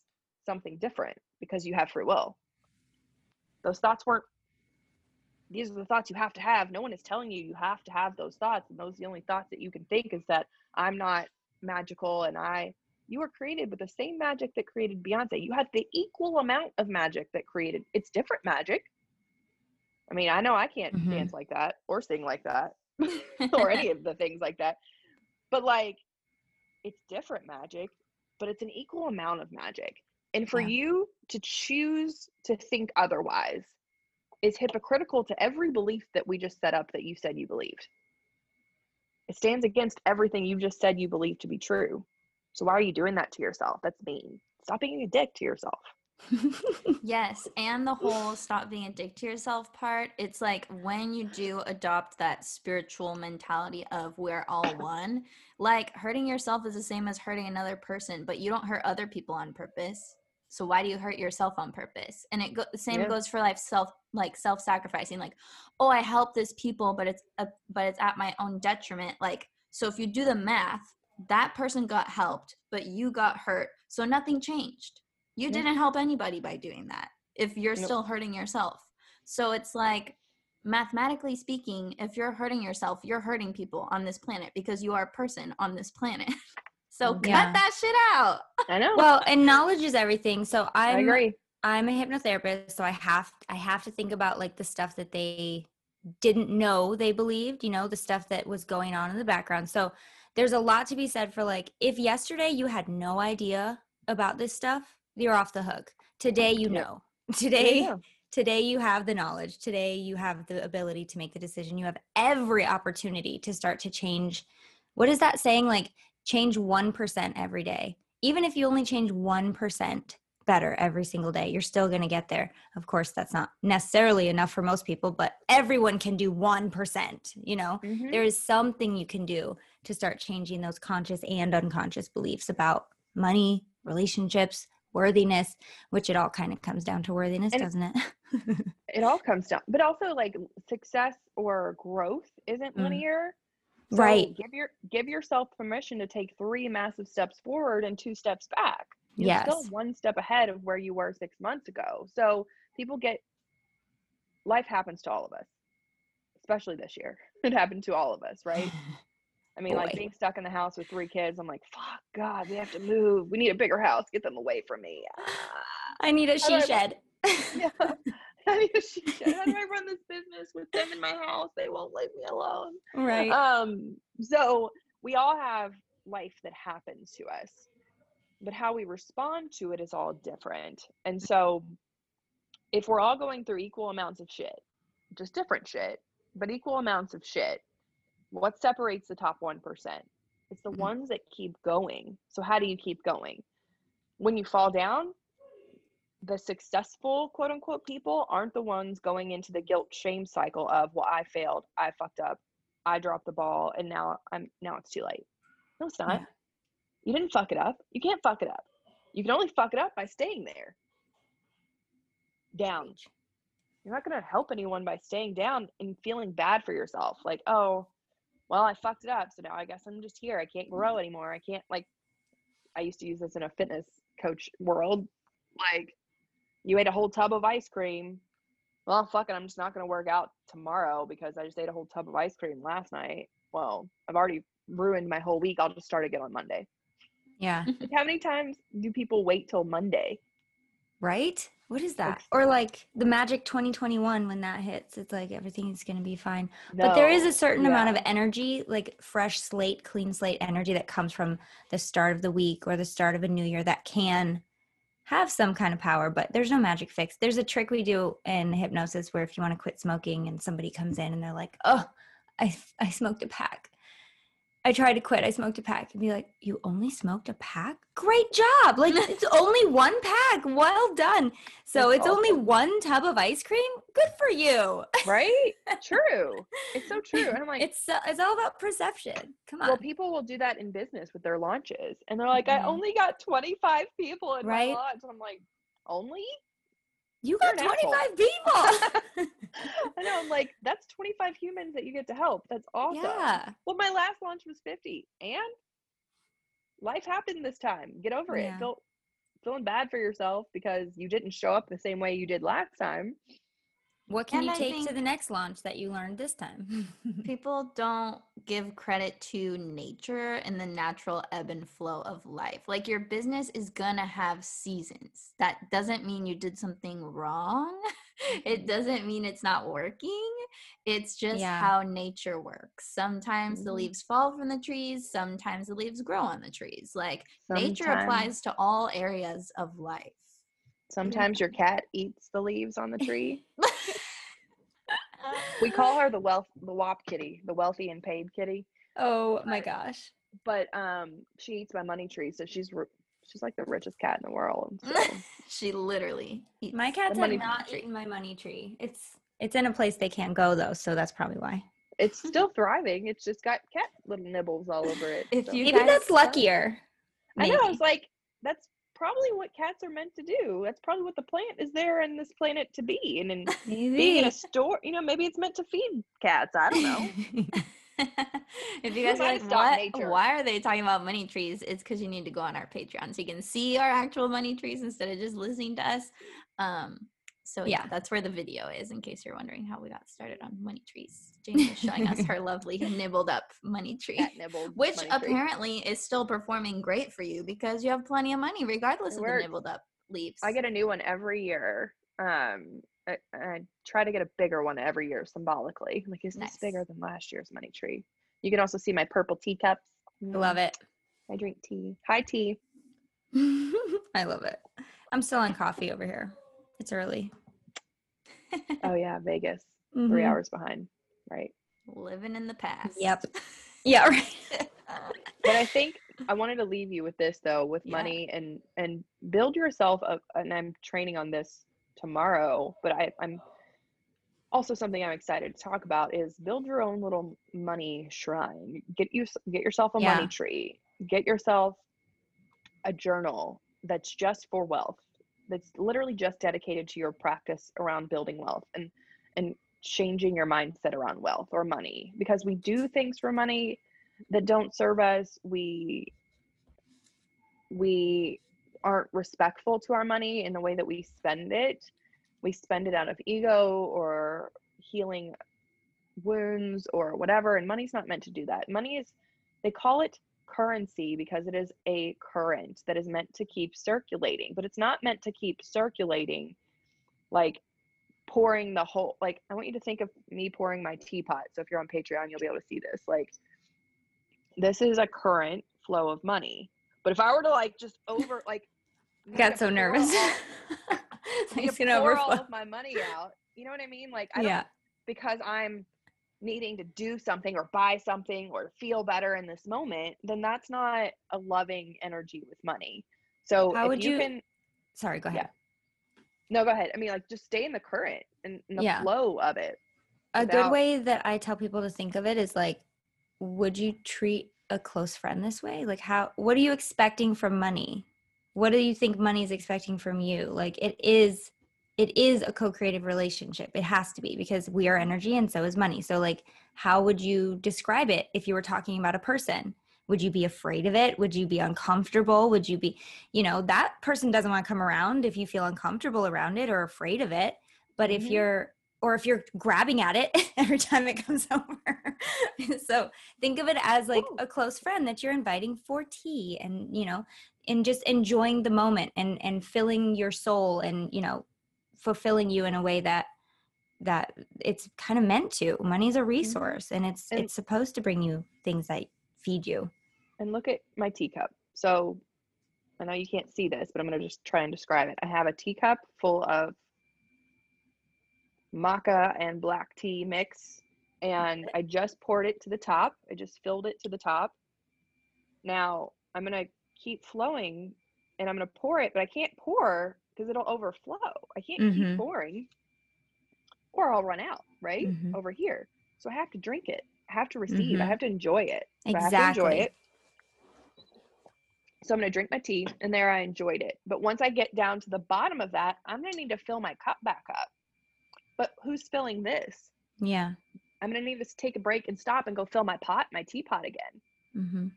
something different because you have free will. These are the thoughts you have to have. No one is telling you you have to have those thoughts. And those are the only thoughts that you can think, is that I'm not magical. And you were created with the same magic that created Beyonce. You had the equal amount of magic that created. It's different magic. I mean, I know I can't dance like that or sing like that or any of the things like that, but like, it's different magic, but it's an equal amount of magic. And for you to choose to think otherwise is hypocritical to every belief that we just set up that you said you believed. It stands against everything you've just said you believe to be true. So why are you doing that to yourself? That's mean. Stop being a dick to yourself. Yes. And the whole stop being a dick to yourself part, it's like when you do adopt that spiritual mentality of we're all one, like hurting yourself is the same as hurting another person, but you don't hurt other people on purpose. So why do you hurt yourself on purpose? And the same goes for life, self-sacrificing, like, oh, I help this people, but it's at my own detriment. Like, so if you do the math, that person got helped, but you got hurt. So nothing changed. You didn't help anybody by doing that if you're still hurting yourself. So it's like, mathematically speaking, if you're hurting yourself, you're hurting people on this planet because you are a person on this planet. So cut that shit out. I know. Well, and knowledge is everything. So I agree. I'm a hypnotherapist, so I have to think about like the stuff that they didn't know they believed, you know, the stuff that was going on in the background. So there's a lot to be said for like, if yesterday you had no idea about this stuff, you're off the hook. Today, you know. Today you have the knowledge. Today you have the ability to make the decision. You have every opportunity to start to change. What is that saying? Like, change 1% every day. Even if you only change 1% better every single day, you're still going to get there. Of course, that's not necessarily enough for most people, but everyone can do 1%, you know? There is something you can do to start changing those conscious and unconscious beliefs about money, relationships, worthiness, which it all kind of comes down to worthiness, and doesn't it? It all comes down. But also like success or growth isn't linear. So right. Give yourself permission to take 3 massive steps forward and 2 steps back. You're still 1 step ahead of where you were 6 months ago. So life happens to all of us, especially this year. It happened to all of us, right? I mean, like being stuck in the house with 3 kids, I'm like, fuck, God, we have to move. We need a bigger house. Get them away from me. I need a she shed. I need a she shed. How do I run this business with them in my house? They won't leave me alone. Right. So we all have life that happens to us, but how we respond to it is all different. And so if we're all going through equal amounts of shit, just different shit, but equal amounts of shit, what separates the top 1%? It's the ones that keep going. So how do you keep going? When you fall down, the successful, quote unquote, people aren't the ones going into the guilt shame cycle of, well, I failed, I fucked up, I dropped the ball, and now it's too late. No, it's not. Yeah. You didn't fuck it up. You can't fuck it up. You can only fuck it up by staying there. Down. You're not going to help anyone by staying down and feeling bad for yourself. Like, oh, well, I fucked it up, so now I guess I'm just here. I can't grow anymore. I can't, like, I used to use this in a fitness coach world. Like, you ate a whole tub of ice cream. Well, fuck it. I'm just not going to work out tomorrow because I just ate a whole tub of ice cream last night. well, I've already ruined my whole week. I'll just start again on Monday. Yeah. Like, how many times do people wait till Monday? Right? What is that? Or like the magic 2021, when that hits, it's like everything is going to be fine. No. But there is a certain amount of energy, like fresh slate, clean slate energy that comes from the start of the week or the start of a new year that can have some kind of power, but there's no magic fix. There's a trick we do in hypnosis where if you want to quit smoking and somebody comes in and they're like, oh, I smoked a pack. I tried to quit. I smoked a pack. And be like, you only smoked a pack? Great job. Like, it's only one pack. Well done. So that's only one tub of ice cream. Good for you. Right? True. It's so true. And I'm like, it's all about perception. Come on. Well, people will do that in business with their launches. And they're like, I only got 25 people in my launch. And I'm like, only? You got 25 people. I know. I'm like, that's 25 humans that you get to help. That's awesome. Yeah. Well, my last launch was 50, and life happened this time. Get over it. Feeling bad for yourself because you didn't show up the same way you did last time. What can you take to the next launch that you learned this time? People don't give credit to nature and the natural ebb and flow of life. Like, your business is going to have seasons. That doesn't mean you did something wrong. It doesn't mean it's not working. It's just how nature works. Sometimes the leaves fall from the trees. Sometimes the leaves grow on the trees. Like, nature applies to all areas of life. Sometimes your cat eats the leaves on the tree. We call her the WAP kitty, the wealthy and paid kitty. Oh my gosh. But she eats my money tree, so she's like the richest cat in the world. So. She literally eats my cats have not eaten my money tree. It's in a place they can't go though, so that's probably why. It's still thriving. It's just got cat little nibbles all over it. Maybe that's luckier. Maybe. I know, I was like, that's probably what cats are meant to do. That's probably what the plant is there on this planet to be. And in being in a store, you know, maybe it's meant to feed cats. I don't know. If you guys are like, why are they talking about money trees? It's because you need to go on our Patreon so you can see our actual money trees instead of just listening to us. So that's where the video is, in case you're wondering how we got started on money trees. Jamie is showing us her lovely nibbled up money tree, which apparently is still performing great for you because you have plenty of money regardless of the nibbled up leaves. I get a new one every year. I try to get a bigger one every year symbolically. I'm like, is this bigger than last year's money tree? You can also see my purple teacups. I love it. I drink tea. Hi, tea. I love it. I'm still on coffee over here. It's early. Oh yeah, Vegas. 3 hours behind, right? Living in the past. Yep. Yeah, right. But I think I wanted to leave you with this though, with money and build yourself up. And I'm training on this tomorrow, but I'm also something I'm excited to talk about is build your own little money shrine. Get yourself a money tree. Get yourself a journal that's just for wealth. That's literally just dedicated to your practice around building wealth and changing your mindset around wealth or money, because we do things for money that don't serve us. We aren't respectful to our money in the way that we spend it. We spend it out of ego or healing wounds or whatever. And money's not meant to do that. Money is, they call it currency because it is a current that is meant to keep circulating, but it's not meant to keep circulating like pouring the whole, like I want you to think of me pouring my teapot. So if you're on Patreon, you'll be able to see this. Like, this is a current flow of money, but if I were to like just over like I got so nervous I'm gonna pour all of my money out, you know what I mean? Like I don't, because I'm needing to do something or buy something or feel better in this moment, then that's not a loving energy with money. So how would you sorry, go ahead. Yeah. No, go ahead. I mean, like just stay in the current and in the flow of it. A good way that I tell people to think of it is like, would you treat a close friend this way? Like what are you expecting from money? What do you think money is expecting from you? Like it is a co-creative relationship. It has to be, because we are energy and so is money. So like, how would you describe it if you were talking about a person? Would you be afraid of it? Would you be uncomfortable? Would you be, you know, that person doesn't want to come around if you feel uncomfortable around it or afraid of it. But if you're or if you're grabbing at it every time it comes over. So think of it as like a close friend that you're inviting for tea and, you know, and just enjoying the moment and filling your soul and, you know, fulfilling you in a way that it's kind of meant to. Money's a resource and it's supposed to bring you things that feed you. And look at my teacup. So I know you can't see this, but I'm going to just try and describe it. I have a teacup full of maca and black tea mix, and I just poured it to the top. I just filled it to the top. Now I'm going to keep flowing and I'm going to pour it, but I can't pour because it'll overflow. I can't keep pouring or I'll run out, right? Over here. So I have to drink it. I have to receive. I have to enjoy it. So exactly. I have to enjoy it. So I'm going to drink my tea, and there I enjoyed it. But once I get down to the bottom of that, I'm going to need to fill my cup back up. But who's filling this? Yeah. I'm going to need to take a break and stop and go fill my pot, my teapot again.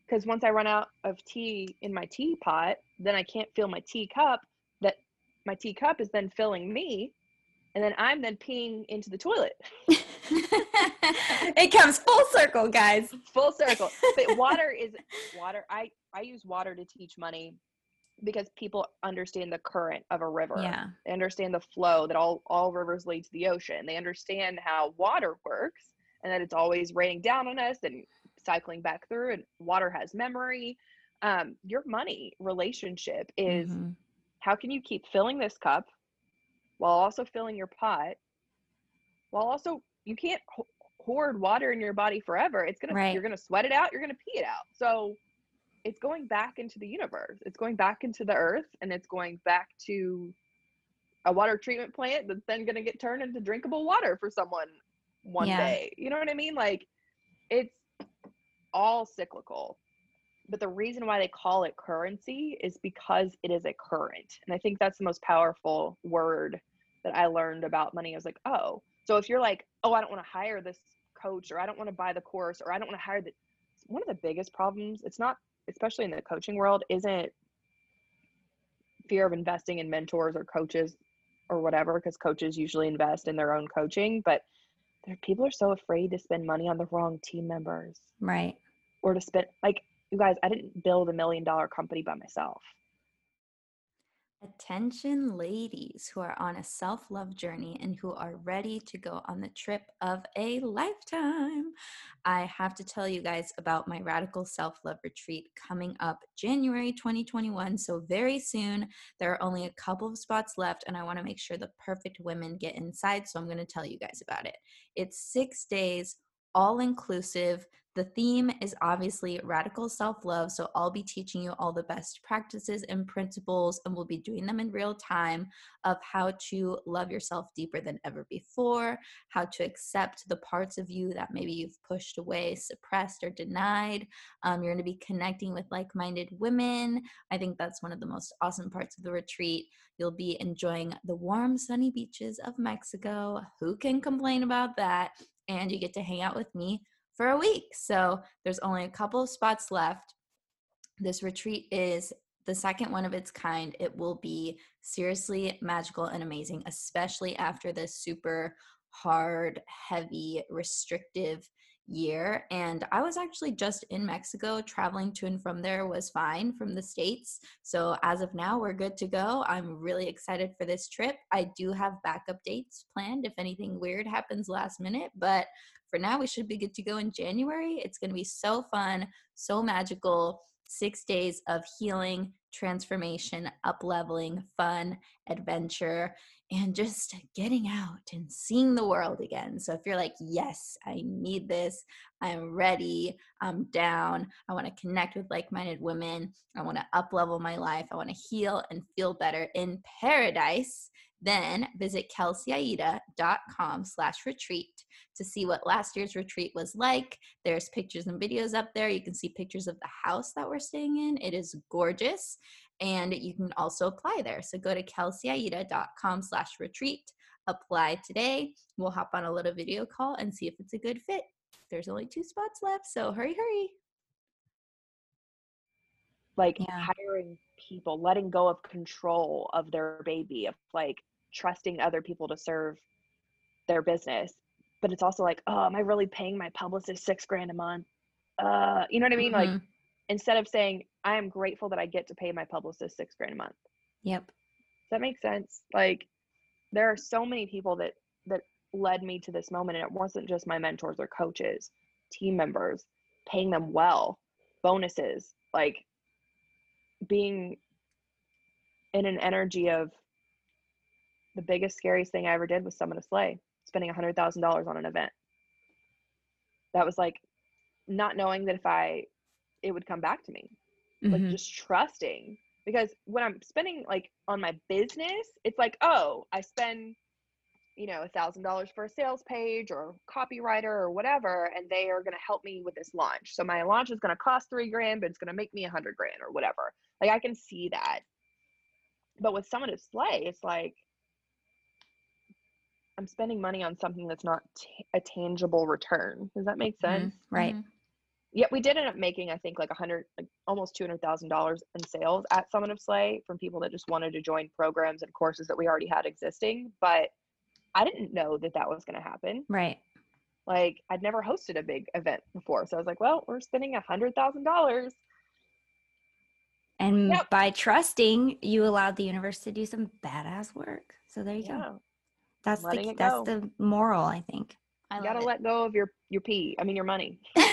Because once I run out of tea in my teapot, then I can't fill my teacup. That my teacup is then filling me. And then I'm then peeing into the toilet. It comes full circle, guys. Full circle. But water is water. I use water to teach money because people understand the current of a river. Yeah. They understand the flow that all rivers lead to the ocean. They understand how water works and that it's always raining down on us and cycling back through, and water has memory. Your money relationship is how can you keep filling this cup while also filling your pot, while also you can't hoard water in your body forever. It's gonna you're gonna sweat it out, you're gonna pee it out. So it's going back into the universe, it's going back into the earth, and it's going back to a water treatment plant that's then gonna get turned into drinkable water for someone one day. You know what I mean? Like, it's all cyclical. But the reason why they call it currency is because it is a current. And I think that's the most powerful word that I learned about money. I was like, oh, so if you're like, oh, I don't want to hire this coach, or I don't want to buy the course, or I don't want to hire the, one of the biggest problems, it's not, especially in the coaching world, isn't fear of investing in mentors or coaches or whatever, because coaches usually invest in their own coaching, but people are so afraid to spend money on the wrong team members. Right. Or to spend, like, you guys, I didn't build $1 million company by myself. Attention ladies who are on a self-love journey and who are ready to go on the trip of a lifetime. I have to tell you guys about my Radical Self-Love Retreat coming up January 2021. So very soon. There are only a couple of spots left, and I want to make sure the perfect women get inside. So I'm going to tell you guys about it. It's 6 days, all inclusive. The theme is obviously radical self-love, so I'll be teaching you all the best practices and principles, and we'll be doing them in real time, of how to love yourself deeper than ever before, how to accept the parts of you that maybe you've pushed away, suppressed, or denied. You're going to be connecting with like-minded women. I think that's one of the most awesome parts of the retreat. You'll be enjoying the warm, sunny beaches of Mexico. Who can complain about that? And you get to hang out with me for a week. So there's only a couple of spots left. This retreat is the second one of its kind. It will be seriously magical and amazing, especially after this super hard, heavy, restrictive year. And I was actually just in Mexico. Traveling to and from there was fine from the States. So as of now, we're good to go. I'm really excited for this trip. I do have backup dates planned if anything weird happens last minute, but for now, we should be good to go in January. It's going to be so fun, so magical. 6 days of healing, transformation, up-leveling, fun, adventure, and just getting out and seeing the world again. So if you're like, yes, I need this, I'm ready, I'm down, I want to connect with like-minded women, I want to up-level my life, I want to heal and feel better in paradise, then visit kelseyaida.com/retreat to see what last year's retreat was like. There's pictures and videos up there. You can see pictures of the house that we're staying in. It is gorgeous. And you can also apply there. So go to kelseyaida.com/retreat. Apply today. We'll hop on a little video call and see if it's a good fit. There's only 2 spots left, so hurry, hurry. Like hiring people, letting go of control of their baby, of like, trusting other people to serve their business. But it's also like, oh, am I really paying my publicist $6,000 a month? You know what I mean? Mm-hmm. Like, instead of saying, I am grateful that I get to pay my publicist $6,000 a month. Yep. Does that make sense? Like, there are so many people that led me to this moment. And it wasn't just my mentors or coaches, team members, paying them well, bonuses, like being in an energy of the biggest, scariest thing I ever did was summon a sleigh, spending $100,000 on an event. That was like not knowing that it would come back to me, mm-hmm. like just trusting. Because when I'm spending like on my business, it's like, oh, I spend, $1,000 for a sales page or copywriter or whatever, and they are going to help me with this launch. So my launch is going to cost $3,000, but it's going to make me $100,000 or whatever. Like, I can see that. But with someone at Slay, it's like, I'm spending money on something that's not a tangible return. Does that make sense? Mm-hmm. Right. Mm-hmm. Yet we did end up making, I think, almost $200,000 in sales at Summit of Slay from people that just wanted to join programs and courses that we already had existing. But I didn't know that was going to happen. Right. Like, I'd never hosted a big event before. So I was like, well, we're spending $100,000. And yep. By trusting, you allowed the universe to do some badass work. So there you go. That's the moral, I think. You got to let go of your money. Gotta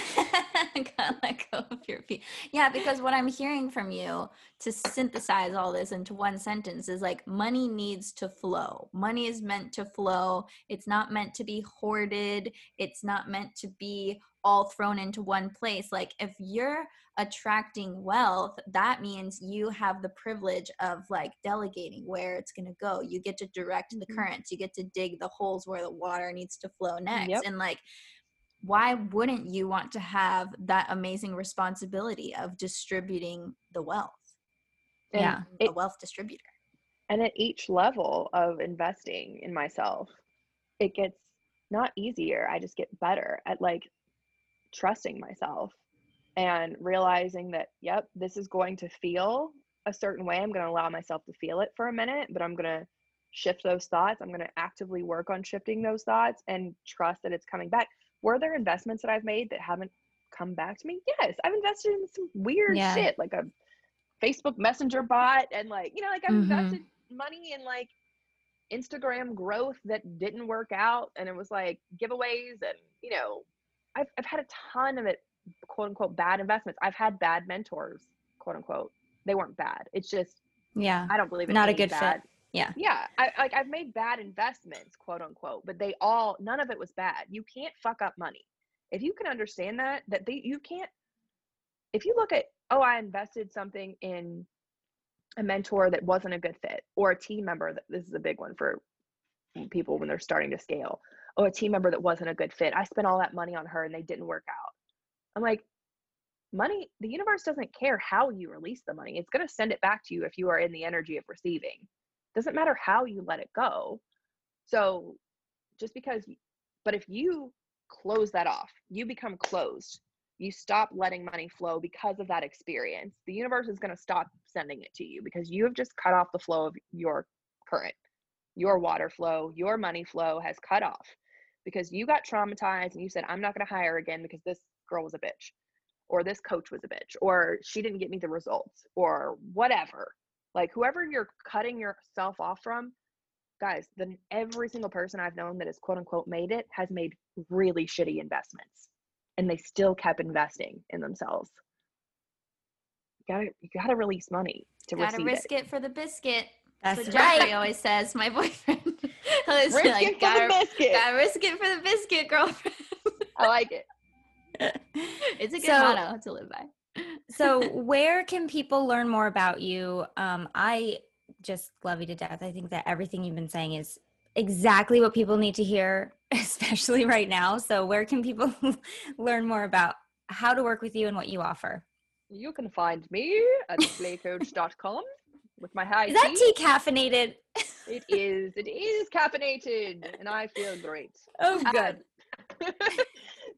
let go of your pee. Yeah, because what I'm hearing from you, to synthesize all this into one sentence, is like, money needs to flow. Money is meant to flow. It's not meant to be hoarded. It's not meant to be all thrown into one place. Like, if you're attracting wealth, that means you have the privilege of like delegating where it's going to go. You get to direct the currents. You get to dig the holes where the water needs to flow next. Yep. And like, why wouldn't you want to have that amazing responsibility of distributing the wealth? Yeah. A wealth distributor. And at each level of investing in myself, it gets not easier. I just get better at like trusting myself and realizing that, yep, this is going to feel a certain way. I'm going to allow myself to feel it for a minute, but I'm going to shift those thoughts. I'm going to actively work on shifting those thoughts and trust that it's coming back. Were there investments that I've made that haven't come back to me? Yes. I've invested in some weird shit, like a Facebook Messenger bot, and like, I've invested money in like Instagram growth that didn't work out. And it was like giveaways, and I've had a ton of it, quote unquote, bad investments. I've had bad mentors, quote unquote. They weren't bad. It's just, I don't believe it. Not a good fit. Yeah. Yeah. I've made bad investments, quote unquote, but none of it was bad. You can't fuck up money. If you can understand that you can't, if you look at, oh, I invested something in a mentor that wasn't a good fit, or a team member that, this is a big one for people when they're starting to scale, oh, a team member that wasn't a good fit. I spent all that money on her and they didn't work out. I'm like, money, the universe doesn't care how you release the money. It's going to send it back to you if you are in the energy of receiving. Doesn't matter how you let it go. So but if you close that off, you become closed, you stop letting money flow because of that experience, the universe is going to stop sending it to you because you have just cut off the flow of your current, your water flow, your money flow has cut off because you got traumatized and you said, I'm not going to hire again because this girl was a bitch, or this coach was a bitch, or she didn't get me the results, or whatever. Like, whoever you're cutting yourself off from, guys, then every single person I've known that has quote unquote made it has made really shitty investments, and they still kept investing in themselves. You gotta release money to receive it. Gotta risk it for the biscuit. That's what Jeffrey always says, my boyfriend. Risk it for the biscuit. Gotta risk it for the biscuit, girlfriend. I like it. It's a good motto to live by. So where can people learn more about you? I just love you to death. I think that everything you've been saying is exactly what people need to hear, especially right now. So where can people learn more about how to work with you and what you offer? You can find me at slaycoach.com with my high tea. Is that tea caffeinated? It is. It is caffeinated, and I feel great. Oh, good.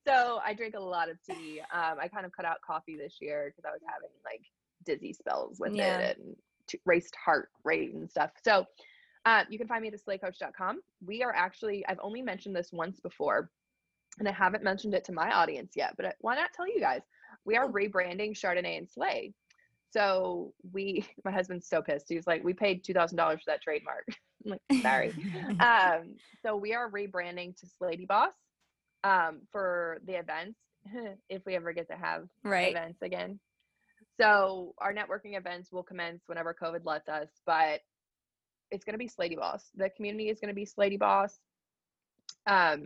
So I drink a lot of tea. I kind of cut out coffee this year because I was having like dizzy spells with it, and raced heart rate and stuff. So You can find me at theslaycoach.com. We are actually, I've only mentioned this once before, and I haven't mentioned it to my audience yet, but why not tell you guys? We are rebranding Chardonnay and Slay. So we, my husband's so pissed. He was like, we paid $2,000 for that trademark. I'm like, sorry. So we are rebranding to Slady Boss for the events, if we ever get to have events again. So our networking events will commence whenever COVID lets us, but it's going to be Slady Boss. The community is going to be Slady Boss. A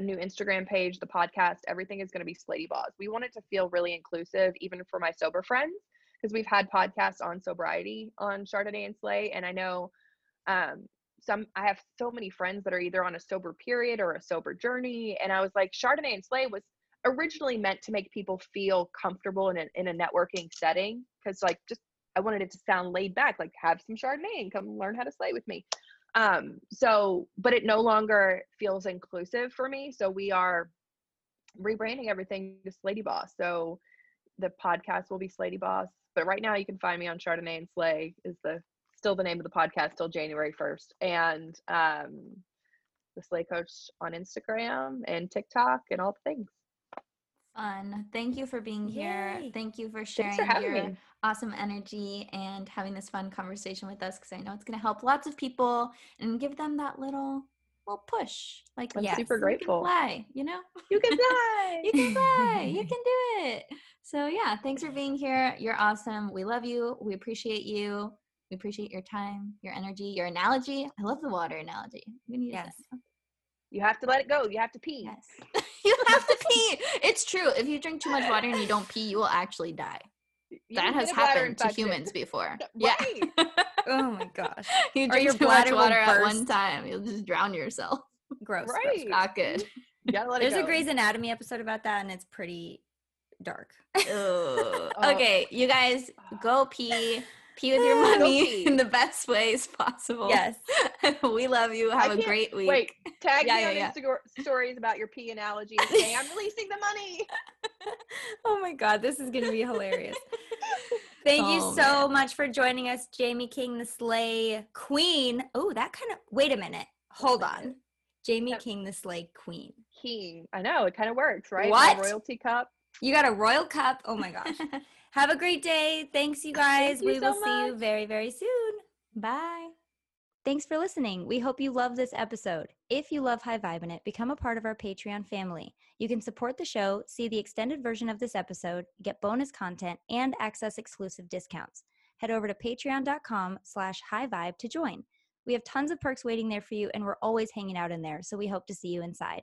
new Instagram page, the podcast, everything is going to be Slady Boss. We want it to feel really inclusive, even for my sober friends, because we've had podcasts on sobriety on Chardonnay and Slay. And I know I have so many friends that are either on a sober period or a sober journey. And I was like, Chardonnay and Slay was originally meant to make people feel comfortable in a networking setting. Cause like, just, I wanted it to sound laid back, like have some Chardonnay and come learn how to slay with me. But it no longer feels inclusive for me. So we are rebranding everything to Slady Boss. So the podcast will be Slady Boss, but right now you can find me on Chardonnay and Slay is still the name of the podcast till January 1st. And, the Slay Coach on Instagram and TikTok and all the things. Fun. Thank you for being here. Yay. Thank you for sharing your awesome energy and having this fun conversation with us, because I know it's going to help lots of people and give them that little push. Like, I'm super grateful. You can fly, you know? You can fly. You can fly. You can do it. So yeah, thanks for being here. You're awesome. We love you. We appreciate you. We appreciate your time, your energy, your analogy. I love the water analogy. I'm going to use that. You have to let it go. You have to pee. Yes. You have to pee. It's true. If you drink too much water and you don't pee, you will actually die. That has happened to humans before. Yeah. Oh my gosh. You drink too much water at one time, you'll just drown yourself. Gross. Right. Not good. You gotta let it go. There's a Grey's Anatomy episode about that, and it's pretty dark. Oh. Okay, you guys, go pee. Pee with your money in the best ways possible. Yes. We love you. Have a great week. Wait, tag me on Instagram stories about your pee analogy and say, I'm releasing the money. Oh my God, this is going to be hilarious. Thank you so much for joining us, Jamie King, the Slay Queen. Oh, that kind of, wait a minute. Hold on. Jamie King, the Slay Queen. King. I know. It kind of works, right? What? A royalty cup. You got a royal cup. Oh my gosh. Have a great day. Thanks, you guys. We will see you very, very soon. Bye. Thanks for listening. We hope you love this episode. If you love High Vibe In It, become a part of our Patreon family. You can support the show, see the extended version of this episode, get bonus content, and access exclusive discounts. Head over to patreon.com/highvibe to join. We have tons of perks waiting there for you, and we're always hanging out in there, so we hope to see you inside.